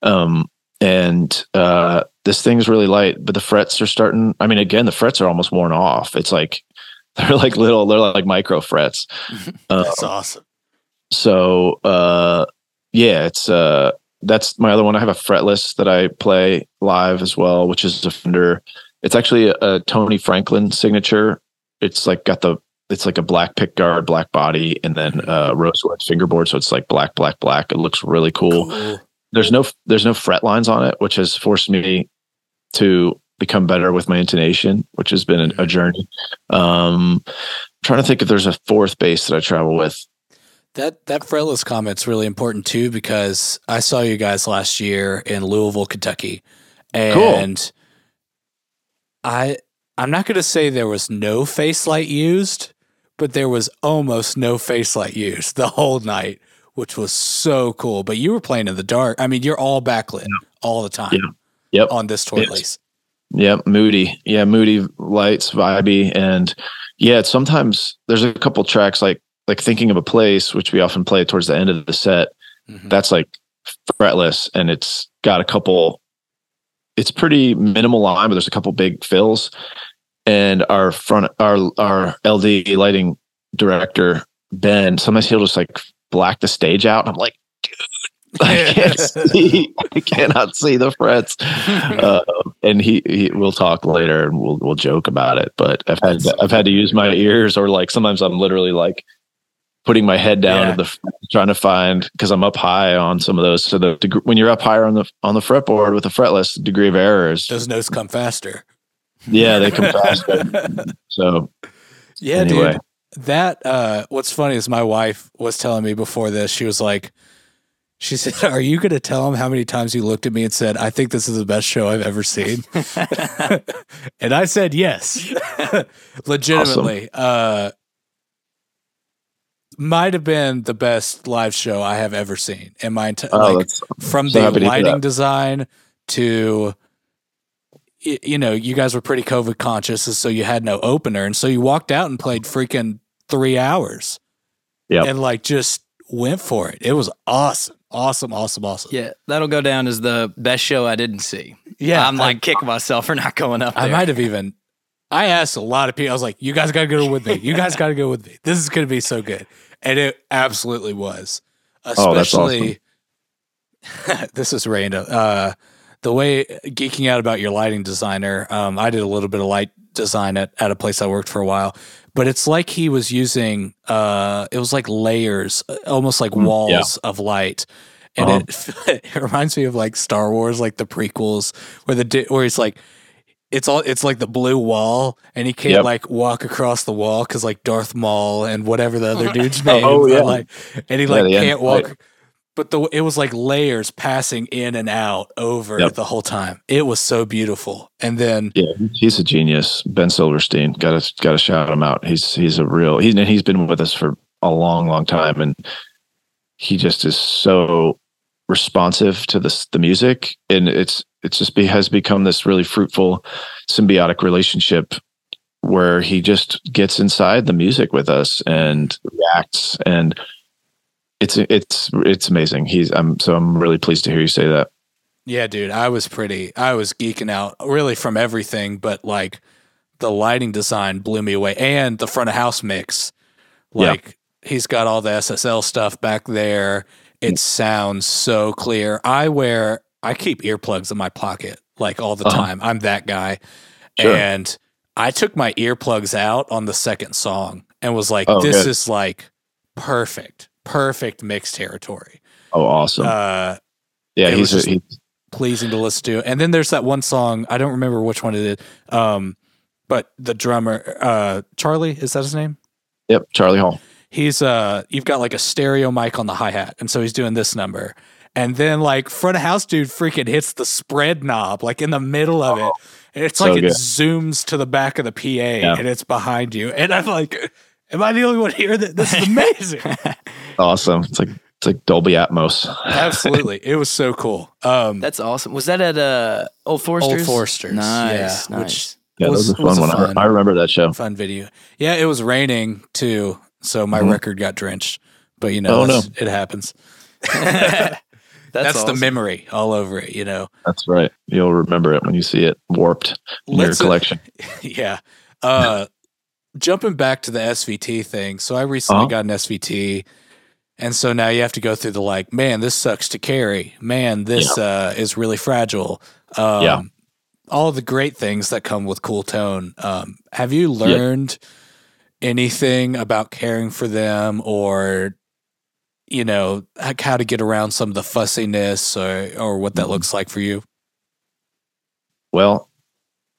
Um, and uh, this thing's really light, but the frets are starting. I mean, again, the frets are almost worn off. It's like they're like little, they're like micro frets. That's um, awesome. So, uh, yeah, it's, uh, that's my other one. I have a fretless that I play live as well, which is a Fender. It's actually a, a Tony Franklin signature. It's like got the, it's like a black pickguard, black body, and then uh rosewood fingerboard. So it's like black, black, black. It looks really cool. cool. There's no, there's no fret lines on it, which has forced me to become better with my intonation, which has been a journey. Um, I'm trying to think if there's a fourth bass that I travel with. That that fretless comment's really important too, because I saw you guys last year in Louisville, Kentucky, and cool. I I'm not going to say there was no facelight used, but there was almost no facelight used the whole night, which was so cool. But you were playing in the dark. I mean, you're all backlit yeah. all the time. Yeah. Yep. On this tour, at least. Yep. Moody. Yeah. Moody lights, vibey, and yeah. It's sometimes there's a couple tracks like. Like Thinking of a Place, which we often play towards the end of the set, mm-hmm. that's like fretless, and it's got a couple, it's pretty minimal line, but there's a couple big fills. And our front, our our L D lighting director, Ben, sometimes he'll just like black the stage out. And I'm like, dude, I can't see, I cannot see the frets. Uh, and he, he, we'll talk later, and we'll we'll joke about it. But I've had to, I've had to use my ears, or like sometimes I'm literally like. Putting my head down yeah. to the trying to find, because I'm up high on some of those. So the deg- when you're up higher on the on the fretboard with a fretless, the degree of error is those notes come faster. Yeah, they come faster. So yeah, anyway. Dude, that uh, what's funny is my wife was telling me before this. She was like, she said, "Are you going to tell him how many times you looked at me and said, 'I think this is the best show I've ever seen'?" And I said yes, legitimately. Awesome. Uh, might have been the best live show I have ever seen in my entire oh, like, from so the lighting design to, you know, you guys were pretty COVID conscious, and so you had no opener, and so you walked out and played freaking three hours. Yeah, and like just went for it. It was awesome. Awesome, awesome, awesome. Yeah, that'll go down as the best show I didn't see. Yeah, I'm like I, kicking myself for not going up there. I might have even I asked a lot of people. I was like, "You guys got to go with me. You guys got to go with me. This is going to be so good." And it absolutely was. Especially, oh, that's awesome. This is random. Uh, the way geeking out about your lighting designer, um, I did a little bit of light design at, at a place I worked for a while, but it's like he was using, uh, it was like layers, almost like walls yeah. of light. And um. it, it reminds me of like Star Wars, like the prequels where the, where he's like, It's all. It's like the blue wall, and he can't yep. like walk across the wall because like Darth Maul and whatever the other dude's name. oh yeah, like, and he like yeah, can't yeah. walk. Right. But the it was like layers passing in and out over yep. the whole time. It was so beautiful. And then yeah, he's a genius. Ben Silverstein, got to got to shout him out. He's he's a real. He's he's been with us for a long, long time, and he just is so responsive to this the music, and it's. It's just be, has become this really fruitful symbiotic relationship where he just gets inside the music with us and reacts, and it's it's it's amazing. He's I'm so I'm really pleased to hear you say that. Yeah, dude, I was pretty I was geeking out really from everything, but like the lighting design blew me away, and the front of house mix. Like yeah. he's got all the S S L stuff back there. It sounds so clear. I wear. I keep earplugs in my pocket like all the uh-huh. time. I'm that guy. Sure. And I took my earplugs out on the second song and was like, oh, this good. is like perfect, perfect mix territory. Oh, awesome. Uh, yeah, he's, a, he's pleasing to listen to. And then there's that one song. I don't remember which one it is, um, but the drummer, uh, Charlie, is that his name? Yep, Charlie Hall. He's uh, you've got like a stereo mic on the hi-hat, and so he's doing this number. And then, like, front of house dude freaking hits the spread knob, like, in the middle of it. And it's so like it good. zooms to the back of the P A, yeah. and it's behind you. And I'm like, am I the only one here? That This is amazing. Awesome. It's like it's like Dolby Atmos. Absolutely. It was so cool. Um, That's awesome. Was that at uh, Old Forster's? Old Forster's. Nice, yeah, nice. Which yeah, was, that was a fun was a one. Fun, I remember that show. Fun video. Yeah, it was raining, too, so my mm-hmm. record got drenched. But, you know, oh, no. it happens. That's, That's awesome. The memory all over it, you know. That's right. You'll remember it when you see it warped in Let's your collection. Uh, yeah. Uh, jumping back to the S V T thing. So I recently uh-huh. got an S V T, And so now you have to go through the like, man, this sucks to carry. Man, this yeah. uh, is really fragile. Um, yeah. All the great things that come with cool tone. Um, have you learned yeah. anything about caring for them, or, you know, how to get around some of the fussiness, or, or what that looks like for you? Well,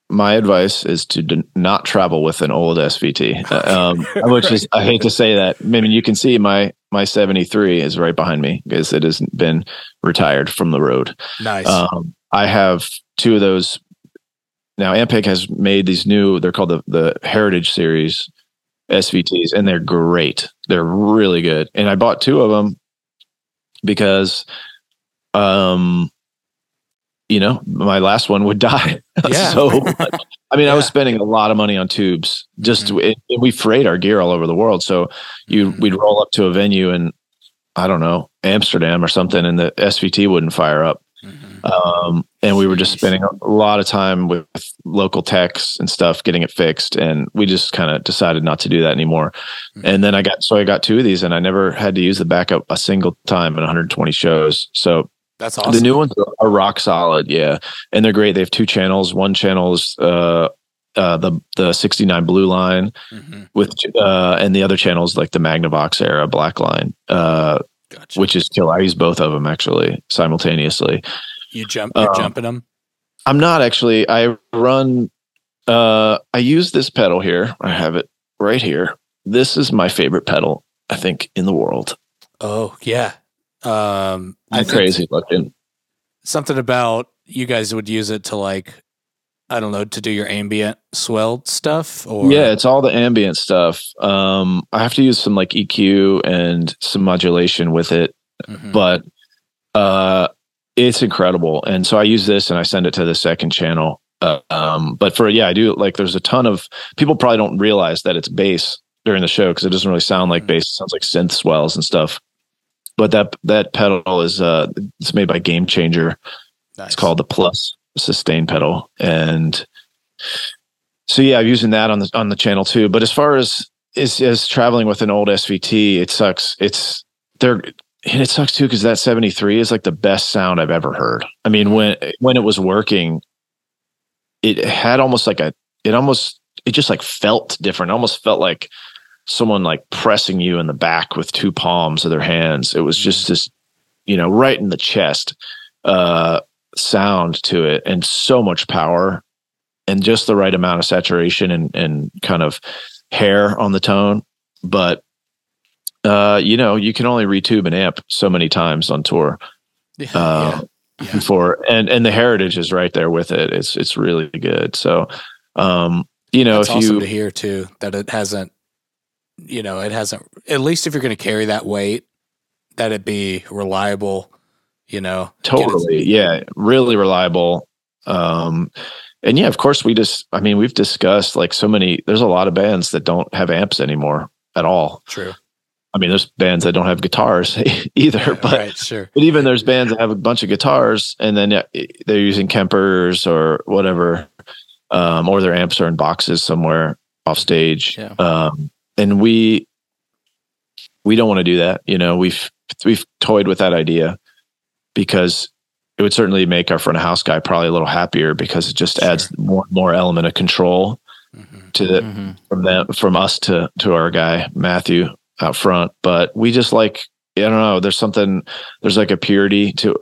my advice is to d- not travel with an old S V T, um, which is, I hate to say that. I mean, you can see my, my seventy-three is right behind me because it has been retired from the road. Nice. Um, I have two of those. Now, Ampeg has made these new, they're called the, the Heritage Series S V Ts, and they're great. They're really good. And I bought two of them because, um, you know, my last one would die. Yeah. So, I mean, yeah. I was spending a lot of money on tubes. Just mm-hmm. it, it, we freight our gear all over the world. So you, mm-hmm. we'd roll up to a venue in, I don't know, Amsterdam or something, and the S V T wouldn't fire up. Mm-hmm. Um, and we were just spending a lot of time with local techs and stuff, getting it fixed. And we just kind of decided not to do that anymore. Mm-hmm. And then I got, so I got two of these, and I never had to use the backup a single time in one hundred twenty shows. So that's awesome. The new ones are rock solid. Yeah. And they're great. They have two channels. One channel is, uh, uh, the, the sixty-nine blue line mm-hmm. with, uh, and the other channel is like the Magnavox era black line, uh, Gotcha. Which is cool. I use both of them actually simultaneously. You jump, you're um, jumping them? I'm not actually. I run, uh, I use this pedal here. I have it right here. This is my favorite pedal, I think, in the world. Oh, yeah. Um, I'm crazy looking. Something about you guys would use it to, like, I don't know, to do your ambient swell stuff, or yeah, it's all the ambient stuff. Um, I have to use some like E Q and some modulation with it, mm-hmm. but uh, it's incredible. And so I use this and I send it to the second channel. Uh, um, but for yeah, I do like. There's a ton of people probably don't realize that it's bass during the show because it doesn't really sound like mm-hmm. bass. It sounds like synth swells and stuff. But that that pedal is uh, it's made by Game Changer. Nice. It's called the Plus sustain pedal, and so yeah, I'm using that on the on the channel too. But as far as is as traveling with an old S V T, it sucks. It's there, and it sucks too because that seventy-three is like the best sound I've ever heard. I mean, when when it was working, it had almost like a it almost it just like felt different. It almost felt like someone like pressing you in the back with two palms of their hands. It was just this, you know, right in the chest. Uh, sound to it, and so much power, and just the right amount of saturation and and kind of hair on the tone. But uh you know, you can only retube an amp so many times on tour. Yeah, uh, yeah, yeah. Before and and the Heritage is right there with it. It's it's really good. So um you know, it's awesome you, to hear too that it hasn't, you know, it hasn't, at least if you're going to carry that weight, that it be reliable. You know, totally. Yeah. Really reliable. Um, and yeah, of course we just, I mean, we've discussed like so many, there's a lot of bands that don't have amps anymore at all. True. I mean, there's bands that don't have guitars either, yeah, but, right, sure. but even there's bands that have a bunch of guitars and then they're using Kempers or whatever, um, or their amps are in boxes somewhere off stage. Yeah. Um, and we, we don't want to do that. You know, we've, we've toyed with that idea, because it would certainly make our front of house guy probably a little happier, because it just sure. adds more more element of control mm-hmm. to the, mm-hmm. from them, from us to, to our guy, Matthew out front. But we just like, I don't know, there's something, there's like a purity to,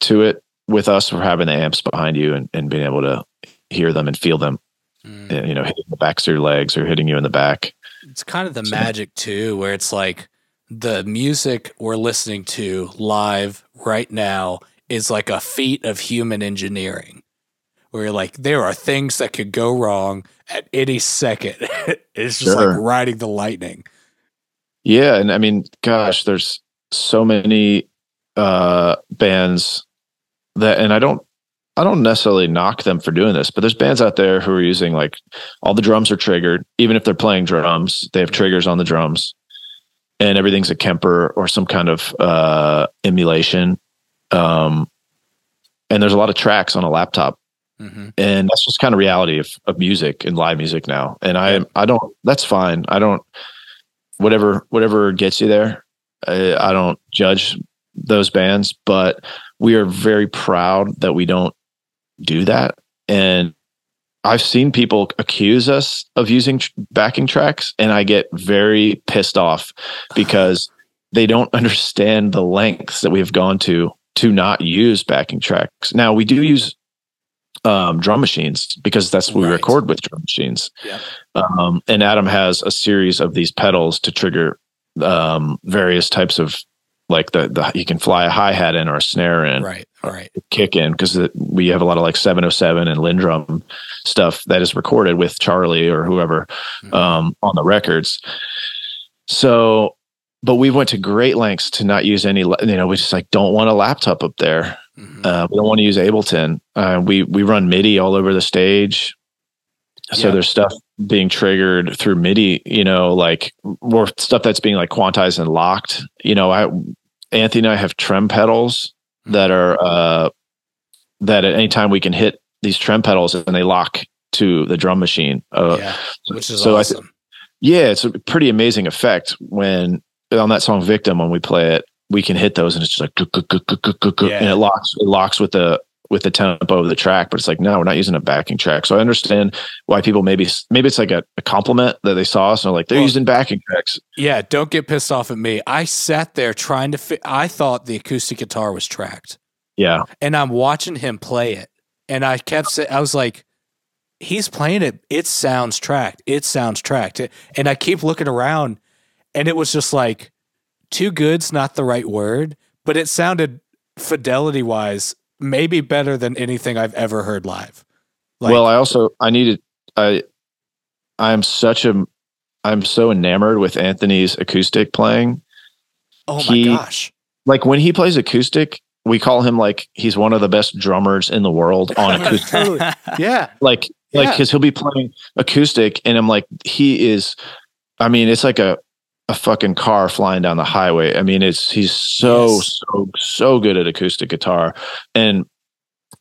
to it with us for having the amps behind you and, and being able to hear them and feel them, mm. and, you know, hitting the backs of your legs or hitting you in the back. It's kind of the so. magic too, where it's like, the music we're listening to live right now is like a feat of human engineering, where you're like, there are things that could go wrong at any second. It's just sure. like riding the lightning. Yeah. And I mean, gosh, there's so many uh, bands that, and I don't, I don't necessarily knock them for doing this, but there's bands out there who are using like all the drums are triggered. Even if they're playing drums, they have triggers on the drums. And everything's a Kemper or some kind of uh, emulation. Um, and there's a lot of tracks on a laptop. Mm-hmm. And that's just kind of reality of, of music and live music now. And I I don't, that's fine. I don't, whatever whatever gets you there. I, I don't judge those bands, but we are very proud that we don't do that. And I've seen people accuse us of using tr- backing tracks, and I get very pissed off because they don't understand the lengths that we've gone to to not use backing tracks. Now, we do use um, drum machines because that's what right. we record with drum machines. Yeah. Um, and Adam has a series of these pedals to trigger um, various types of, like the, the you can fly a hi-hat in or a snare in, right, right, kick in, because we have a lot of like seven oh seven and Lindrum stuff that is recorded with Charlie or whoever mm-hmm. um, on the records. So, but we went to great lengths to not use any, you know, we just like don't want a laptop up there. Mm-hmm. Uh, we don't want to use Ableton. Uh, we we run MIDI all over the stage. So yeah. there's stuff being triggered through MIDI, you know, like or stuff that's being like quantized and locked. You know, I, Anthony and I have trem pedals that are, uh, that at any time we can hit these trem pedals and they lock to the drum machine. Uh, yeah, which is so awesome. I th- yeah, it's a pretty amazing effect when on that song Victim, when we play it, we can hit those and it's just like, yeah. and it locks, it locks with the, with the tempo of the track, but it's like, no, we're not using a backing track. So I understand why people maybe, maybe it's like a, a compliment that they saw us and they're like, they're well, using backing tracks. Yeah. Don't get pissed off at me. I sat there trying to fi- I thought the acoustic guitar was tracked. Yeah. And I'm watching him play it. And I kept saying, I was like, he's playing it. It sounds tracked. It sounds tracked. And I keep looking around and it was just like, too good's not the right word, but it sounded fidelity wise, maybe better than anything I've ever heard live. Like, well, I also, I needed, I, I'm such a, I'm so enamored with Anthony's acoustic playing. Oh my he, gosh. Like when he plays acoustic, we call him like, he's one of the best drummers in the world on acoustic. Totally. Yeah. Like, yeah. like cause he'll be playing acoustic and I'm like, he is, I mean, it's like a, a fucking car flying down the highway. I mean, it's, he's so, yes. so, so good at acoustic guitar and,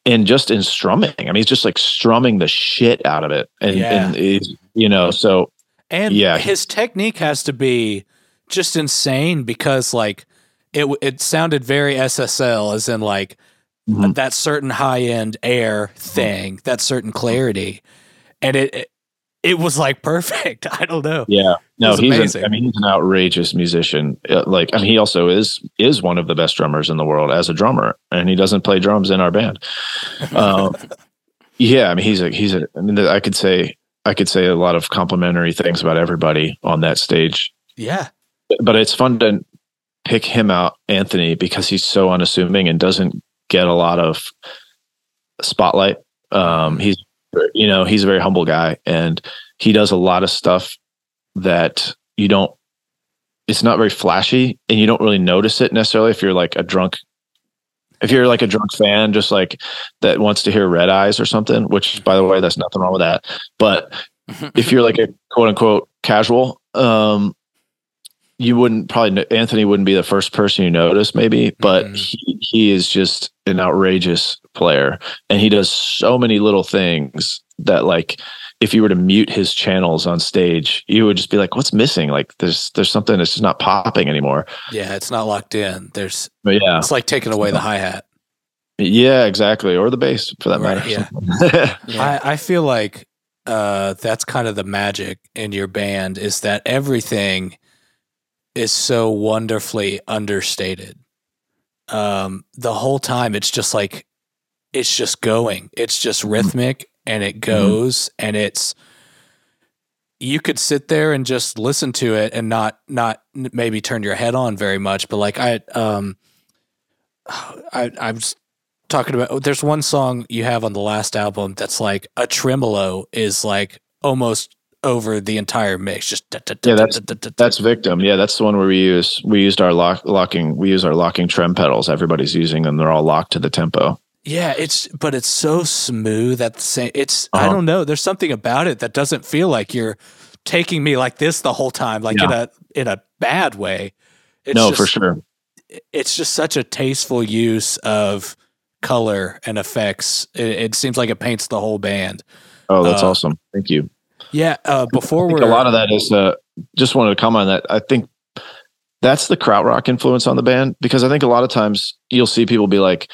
and just in strumming. I mean, he's just like strumming the shit out of it. And, yeah. and he's, you know, so. And yeah, his technique has to be just insane because like it, it sounded very S S L as in like mm-hmm. that certain high end air thing, that certain clarity. And it, it It was like perfect. I don't know. Yeah. No, he's amazing. An, I mean, he's an outrageous musician. Like, I mean, he also is, is one of the best drummers in the world as a drummer, and he doesn't play drums in our band. Um, yeah. I mean, he's a, he's a, I mean, I could say, I could say a lot of complimentary things about everybody on that stage. Yeah. But it's fun to pick him out, Anthony, because he's so unassuming and doesn't get a lot of spotlight. Um, he's, You know, he's a very humble guy and he does a lot of stuff that you don't, it's not very flashy and you don't really notice it necessarily if you're like a drunk, if you're like a drunk fan, just like that wants to hear Red Eyes or something, which by the way, that's nothing wrong with that. But if you're like a quote unquote casual, um, you wouldn't probably, Anthony wouldn't be the first person you notice maybe, but mm-hmm. he, he is just an outrageous player and he does so many little things that like, if you were to mute his channels on stage, you would just be like, what's missing? Like there's, there's something that's just not popping anymore. Yeah. It's not locked in. There's, but yeah, it's like taking away the hi-hat. Yeah, exactly. Or the bass for that right, matter. Yeah. yeah. I, I feel like, uh, that's kind of the magic in your band is that everything is so wonderfully understated. Um, the whole time it's just like, it's just going, it's just rhythmic and it goes mm-hmm. and it's, you could sit there and just listen to it and not, not maybe turn your head on very much. But like I, um, I, I was talking about, there's one song you have on the last album that's like a tremolo is like almost over the entire mix, just da, da, da, yeah, that's, da, da, da, that's Victim. Yeah, that's the one where we use we used our lock, locking. We use our locking trem pedals. Everybody's using them. They're all locked to the tempo. Yeah, it's but it's so smooth at the same. It's uh-huh. I don't know. There's something about it that doesn't feel like you're taking me like this the whole time, like yeah. in a in a bad way. It's no, just, for sure. It's just such a tasteful use of color and effects. It, it seems like it paints the whole band. Oh, that's uh, awesome! Thank you. Yeah, uh, before we're... A lot of that is... Uh, just wanted to comment on that. I think that's the krautrock influence on the band, because I think a lot of times you'll see people be like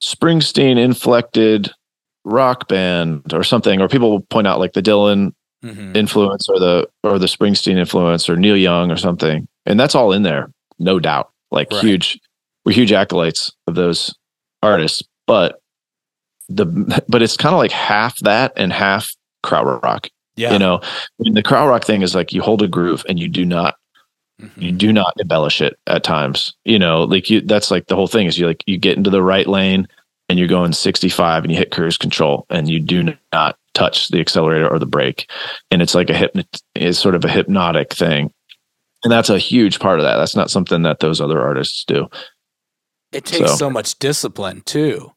Springsteen inflected rock band or something, or people will point out like the Dylan mm-hmm. influence or the or the Springsteen influence or Neil Young or something, and that's all in there, no doubt. Like right. huge, we're huge acolytes of those artists, but the but it's kind of like half that and half krautrock. Yeah, you know, I mean, the krautrock thing is like you hold a groove and you do not mm-hmm. you do not embellish it at times. You know, like you that's like the whole thing is you like you get into the right lane and you're going sixty-five and you hit cruise control and you do not touch the accelerator or the brake, and it's like a hypnot is sort of a hypnotic thing, and that's a huge part of that. That's not something that those other artists do. It takes so, so much discipline too.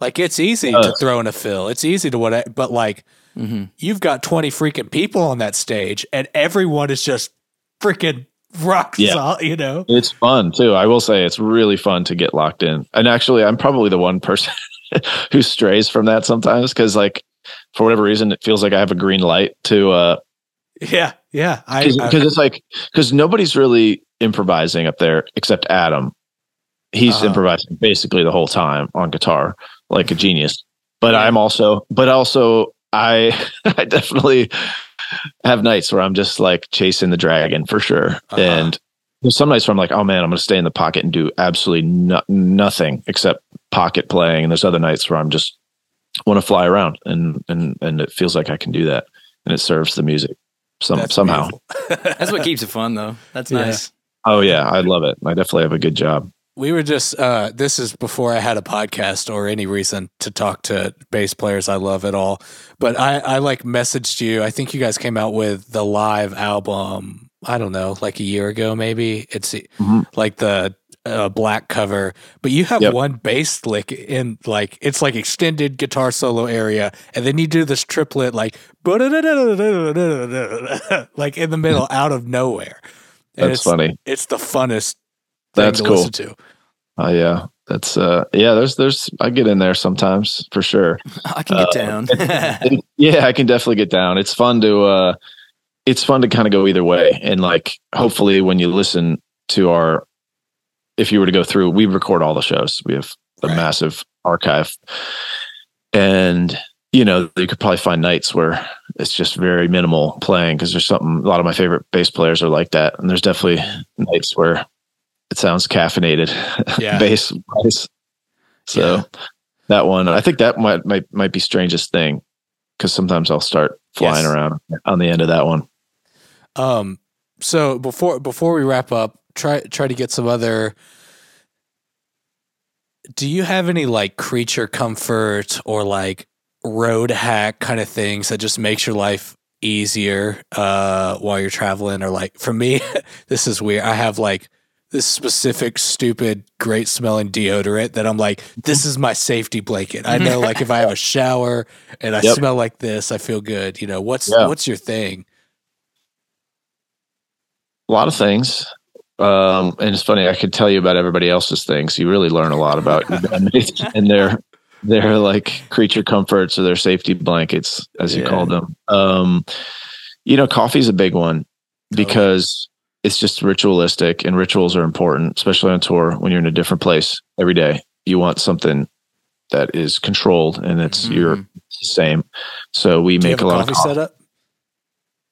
Like it's easy uh, to throw in a fill. It's easy to what, I, but like mm-hmm. you've got twenty freaking people on that stage, and everyone is just freaking rock yeah. solid. You know, it's fun too. I will say it's really fun to get locked in. And actually, I'm probably the one person who strays from that sometimes because, like, for whatever reason, it feels like I have a green light to. Uh, yeah, yeah. Because it's like because nobody's really improvising up there except Adam. He's uh-huh. improvising basically the whole time on guitar, like a genius. But yeah. I'm also, but also, I, I definitely have nights where I'm just like chasing the dragon for sure. Uh-huh. And there's some nights where I'm like, oh man, I'm going to stay in the pocket and do absolutely no- nothing except pocket playing. And there's other nights where I'm just want to fly around, and and and it feels like I can do that, and it serves the music some That's somehow. That's what keeps it fun, though. That's nice. Yeah. Oh yeah, I love it. I definitely have a good job. We were just, uh, this is before I had a podcast or any reason to talk to bass players I love at all, but I, I like messaged you. I think you guys came out with the live album, I don't know, like a year ago, maybe. It's mm-hmm. like the uh, black cover, but you have yep. one bass lick in like, it's like extended guitar solo area. And then you do this triplet, like, like in the middle out of nowhere. And That's it's, funny. It's the funnest. That's cool. To. Uh, yeah, that's uh, yeah. There's there's I get in there sometimes for sure. I can get uh, down. and, and, yeah, I can definitely get down. It's fun to uh, it's fun to kind of go either way, and like hopefully when you listen to our, if you were to go through, we record all the shows. We have a right. massive archive, and you know you could probably find nights where it's just very minimal playing because there's something. A lot of my favorite bass players are like that, and there's definitely nights where. It sounds caffeinated yeah. bass wise. So yeah. that one, I think that might, might, might be strangest thing. Cause sometimes I'll start flying yes. around on the end of that one. Um, so before, before we wrap up, try, try to get some other, do you have any like creature comfort or like road hack kind of things that just makes your life easier, uh, while you're traveling? Or like, for me, this is weird. I have like, this specific, stupid, great smelling deodorant that I'm like, this is my safety blanket. I know, like, if I have a shower and I yep. smell like this, I feel good. You know, what's yeah. what's your thing? A lot of things. Um, and it's funny, I could tell you about everybody else's things. You really learn a lot about and their, their, like, creature comforts or their safety blankets, as yeah. you call them. Um, you know, coffee's a big one because... Oh. It's just ritualistic, and rituals are important, especially on tour when you're in a different place every day. You want something that is controlled and it's mm-hmm. you're the same. So we Do make you have a lot coffee of coffee setup.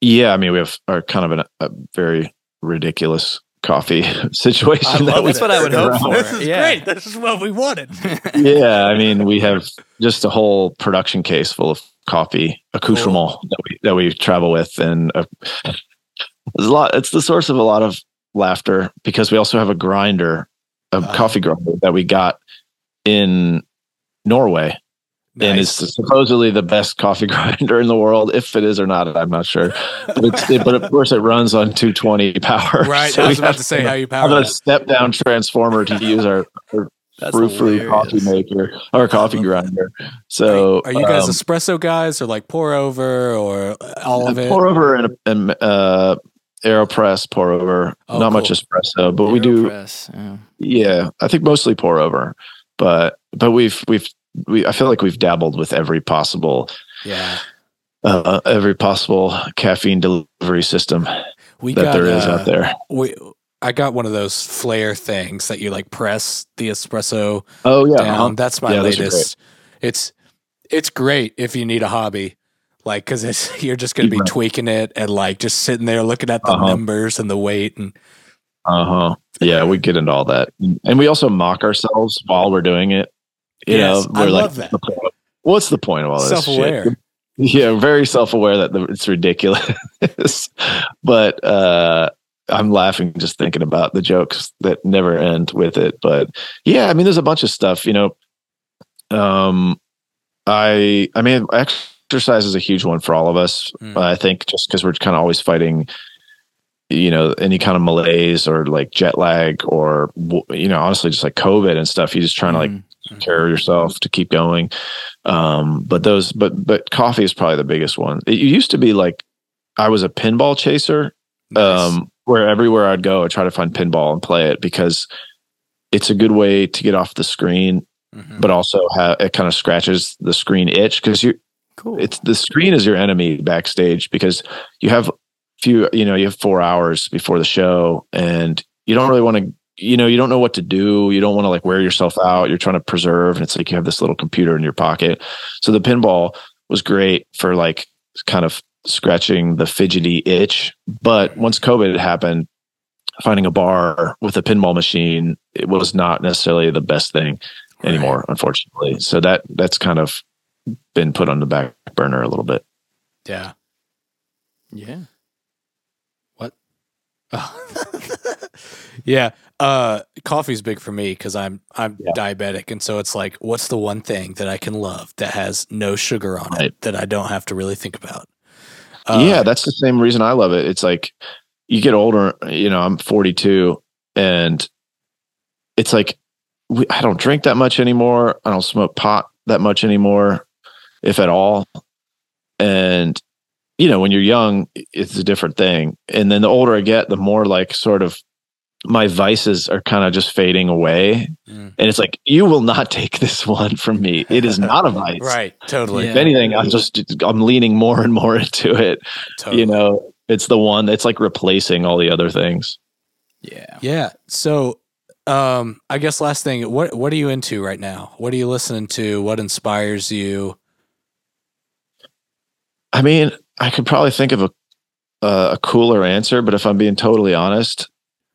Yeah, I mean we have our kind of an, a very ridiculous coffee situation. I love that that's what I would hope for. This is yeah. great. This is what we wanted. yeah, I mean we have just a whole production case full of coffee accoutrement cool. that we that we travel with, and. A, It's a lot. It's the source of a lot of laughter because we also have a grinder, a wow. coffee grinder that we got in Norway, nice. And it's supposedly the best coffee grinder in the world. If it is or not, I'm not sure. But, it's, it, but of course, it runs on two twenty power. Right. So I was about to say how you power. I'm a step down transformer to use our, our frou-frou coffee maker or coffee grinder. So, are you, are you guys um, espresso guys or like pour over or all of it? Pour over and and uh. AeroPress pour over, oh, not cool. much espresso, but AeroPress, we do. Yeah. yeah, I think mostly pour over, but but we've we've we. I feel like we've dabbled with every possible, yeah, uh, every possible caffeine delivery system we that got, there is uh, out there. We I got one of those flare things that you like press the espresso. Oh yeah, down. Uh-huh. That's my yeah, latest. It's it's great if you need a hobby, like because it's you're just going to be right. tweaking it and like just sitting there looking at the uh-huh. numbers and the weight and. Uh huh. Yeah, we get into all that, and we also mock ourselves while we're doing it. You yes, know, we're I like, love that. What's the point of all this? Self-aware. Shit? Yeah, very self-aware that the, it's ridiculous, but uh, I'm laughing just thinking about the jokes that never end with it. But yeah, I mean, there's a bunch of stuff, you know. Um, I, I mean, exercise is a huge one for all of us. Mm. I think just because we're kind of always fighting, you know, any kind of malaise or like jet lag or you know, honestly, just like COVID and stuff. You're just trying mm. to like. care yourself to keep going. Um, but those, but, but coffee is probably the biggest one. It used to be like, I was a pinball chaser, um, nice. where everywhere I'd go, I try to find pinball and play it because it's a good way to get off the screen, mm-hmm. but also ha- it kind of scratches the screen itch. Cause you cool. it's the screen is your enemy backstage because you have few, you know, you have four hours before the show and you don't really want to, you know, you don't know what to do. You don't want to like wear yourself out. You're trying to preserve. And it's like, you have this little computer in your pocket. So the pinball was great for like kind of scratching the fidgety itch. But once COVID happened, finding a bar with a pinball machine, it was not necessarily the best thing anymore, unfortunately. So that, that's kind of been put on the back burner a little bit. Yeah. Yeah. What? Oh. Yeah. Uh, coffee's big for me because I'm I'm yeah. diabetic, and so it's like, what's the one thing that I can love that has no sugar on right. it that I don't have to really think about? Uh, yeah, that's the same reason I love it. It's like you get older, you know. I'm forty-two, and it's like we, I don't drink that much anymore. I don't smoke pot that much anymore, if at all. And you know, when you're young, it's a different thing. And then the older I get, the more like sort of my vices are kind of just fading away. Mm. And it's like, you will not take this one from me. It is not a vice. Right. Totally. If yeah. anything, I'm just, I'm leaning more and more into it. Totally. You know, it's the one that's like replacing all the other things. Yeah. Yeah. So, um, I guess last thing, what, what are you into right now? What are you listening to? What inspires you? I mean, I could probably think of a, uh, a cooler answer, but if I'm being totally honest,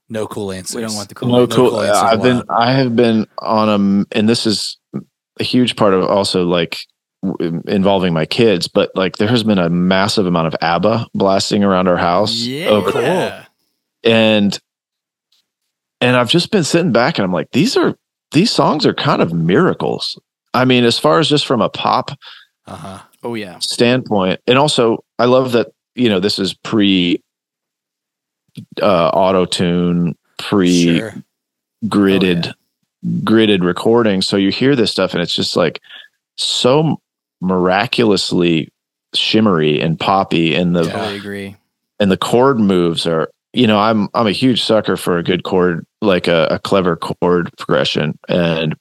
no cool answers. We don't want the cool. No, no cool. cool answers I've been. I have been on um, and this is a huge part of also like w- involving my kids. But like, there has been a massive amount of ABBA blasting around our house yeah. over there, and and I've just been sitting back and I'm like, these are these songs are kind of miracles. I mean, as far as just from a pop, uh huh, oh yeah, standpoint, and also I love that you know this is pre. Uh, auto tune pre sure. gridded, oh, yeah. gridded recording. So you hear this stuff and it's just like so miraculously shimmery and poppy. And the, yeah, I agree. And the chord moves are, you know, I'm, I'm a huge sucker for a good chord, like a, a clever chord progression. And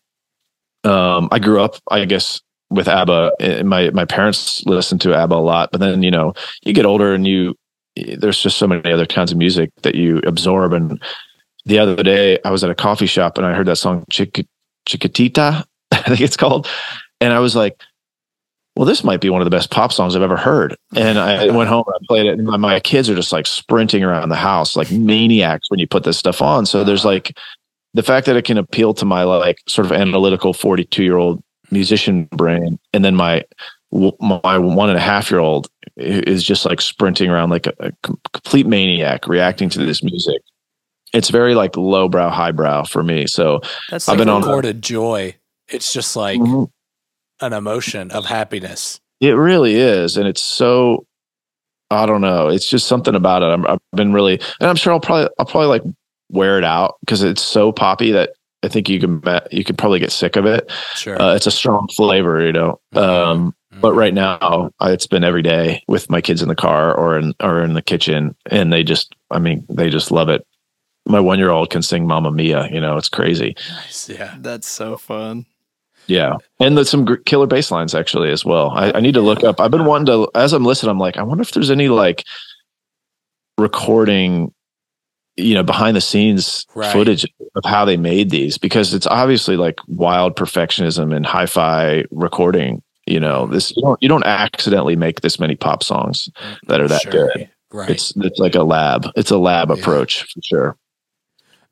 um, I grew up, I guess, with ABBA. My, my parents listened to ABBA a lot, but then, you know, you get older and you, there's just so many other kinds of music that you absorb. And the other day I was at a coffee shop and I heard that song Chick- Chiquitita, I think it's called. And I was like, well, this might be one of the best pop songs I've ever heard. And I went home and I played it. And my, my kids are just like sprinting around the house, like maniacs when you put this stuff on. So there's like the fact that it can appeal to my like sort of analytical forty-two year old musician brain. And then my, my one and a half year old is just like sprinting around like a, a complete maniac reacting to this music. It's very like lowbrow, highbrow for me. So that's I've like been a chord of joy. It's just like mm-hmm. an emotion of happiness. It really is. And it's so, I don't know. It's just something about it. I'm, I've been really, and I'm sure I'll probably, I'll probably like wear it out because it's so poppy that I think you can, you could probably get sick of it. Sure. Uh, it's a strong flavor, you know? Mm-hmm. Um, But right now, it's been every day with my kids in the car or in or in the kitchen, and they just, I mean, they just love it. My one-year-old can sing "Mamma Mia," you know, it's crazy. Nice, yeah, that's so fun. Yeah, and there's some killer bass lines actually as well. I, I need to look up. I've been wanting to, as I'm listening, I'm like, I wonder if there's any like recording you know, behind the scenes right. footage of how they made these, because it's obviously like wild perfectionism and hi-fi recording. You know, this, you don't, you don't accidentally make this many pop songs that are that sure. good. Right. It's, it's like a lab. It's a lab yeah. approach for sure.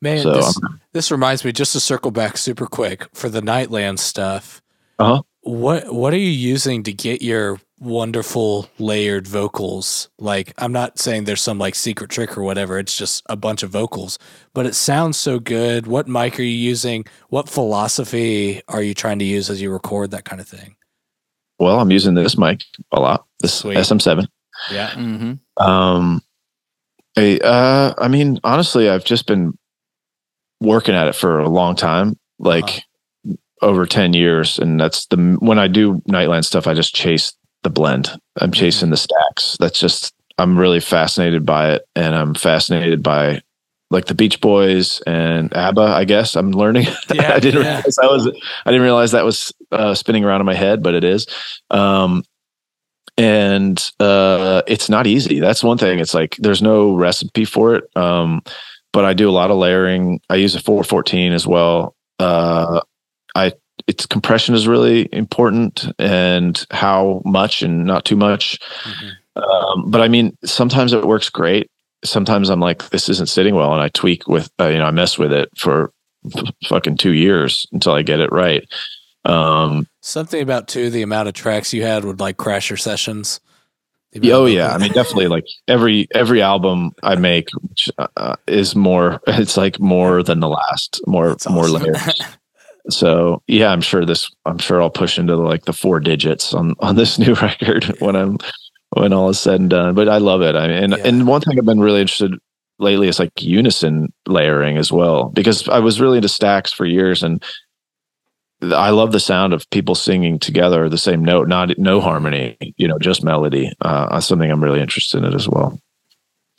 Man, so, this, um, this reminds me, just to circle back super quick for the Nightlands stuff. Uh-huh. What what are you using to get your wonderful layered vocals? Like, I'm not saying there's some like secret trick or whatever. It's just a bunch of vocals, but it sounds so good. What mic are you using? What philosophy are you trying to use as you record, that kind of thing? Well, I'm using this mic a lot. This Sweet. S M seven. Yeah. Mm-hmm. Um. I, uh. I mean, honestly, I've just been working at it for a long time. Like. Uh-huh. Over ten years, and that's the when I do Nightland stuff, I just chase the blend. I'm chasing the stacks. That's just, I'm really fascinated by it, and I'm fascinated by like the Beach Boys and ABBA. I guess I'm learning. Yeah, I didn't yeah. realize I was. I didn't realize that was uh, spinning around in my head, but it is. Um, and uh, it's not easy. That's one thing. It's like there's no recipe for it. Um, but I do a lot of layering. I use a four fourteen as well. Uh, I it's compression is really important, and how much and not too much. Mm-hmm. Um, but I mean, sometimes it works great. Sometimes I'm like, this isn't sitting well, and I tweak with uh, you know I mess with it for fucking two years until I get it right. Um, Something about too the amount of tracks you had would like crash your sessions. Oh yeah, I mean definitely. Like every every album I make which, uh, is more. It's like more than the last. More awesome. more layers. So yeah, I'm sure this. I'm sure I'll push into like the four digits on, on this new record when I'm when all is said and done. But I love it. I mean, and, yeah. and one thing I've been really interested lately is like unison layering as well, because I was really into stacks for years, and I love the sound of people singing together the same note, not no harmony, you know, just melody. Uh, something I'm really interested in as well,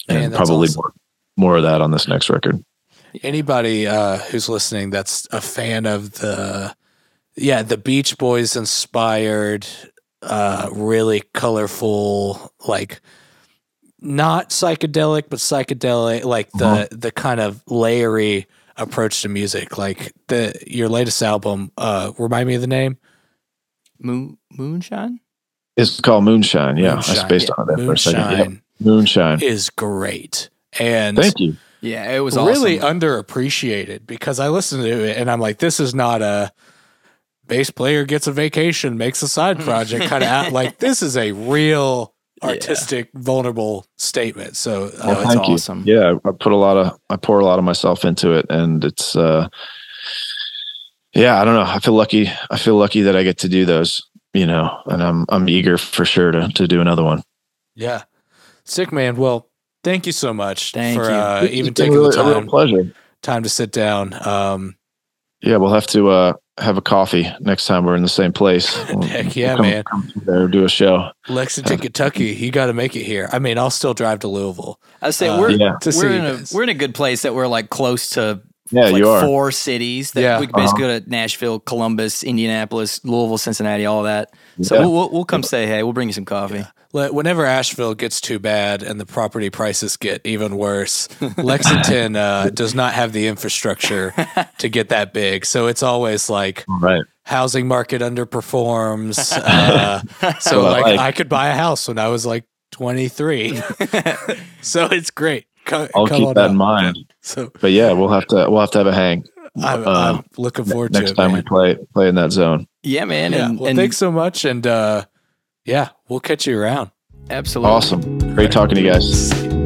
Man, and probably awesome. more more of that on this next record. Anybody uh, who's listening that's a fan of the, yeah, the Beach Boys inspired, uh, really colorful, like not psychedelic, but psychedelic, like the, mm-hmm. the kind of layery approach to music, like the, your latest album, uh, remind me of the name. Moon Moonshine. It's called Moonshine. Yeah. Moonshine, I spaced yeah. on that Moonshine for a second. Yeah. Moonshine is great. And thank you. Yeah, it was really awesome. Underappreciated, because I listened to it and I'm like, this is not a bass player gets a vacation, makes a side project kind of act. Like, this is a real artistic, yeah. vulnerable statement. So oh, well, it's awesome. You. Yeah, I put a lot of, I pour a lot of myself into it, and it's, uh, yeah, I don't know. I feel lucky. I feel lucky that I get to do those, you know, and I'm, I'm eager for sure to, to do another one. Yeah. Sick, man. Well, thank you so much Thank for uh, even taking really, the time. A real pleasure. Time to sit down. Um, yeah, we'll have to uh, have a coffee next time we're in the same place. We'll, heck yeah, we'll come, man! Come there, do a show. Lexington, have, Kentucky. You got to make it here. I mean, I'll still drive to Louisville. I was saying uh, we're yeah. we're in a we're in a good place that we're like close to yeah, like you are. four cities that yeah. we could basically uh-huh. go to: Nashville, Columbus, Indianapolis, Louisville, Cincinnati, all that. So yeah. we'll, we'll we'll come say hey. We'll bring you some coffee. Yeah. Whenever Asheville gets too bad and the property prices get even worse, Lexington uh, does not have the infrastructure to get that big. So it's always like right. housing market underperforms. Uh, so well, like, like I could buy a house when I was like twenty-three. So it's great. Come, I'll come keep that up. in mind. So, but yeah, we'll have to we'll have to have a hang. I'm, um, I'm looking forward ne- to next it, time man. we play play in that zone. Yeah, man. Yeah. And, well, and thanks so much, and. Uh, Yeah, we'll catch you around. Absolutely. Awesome. Great talking to you guys.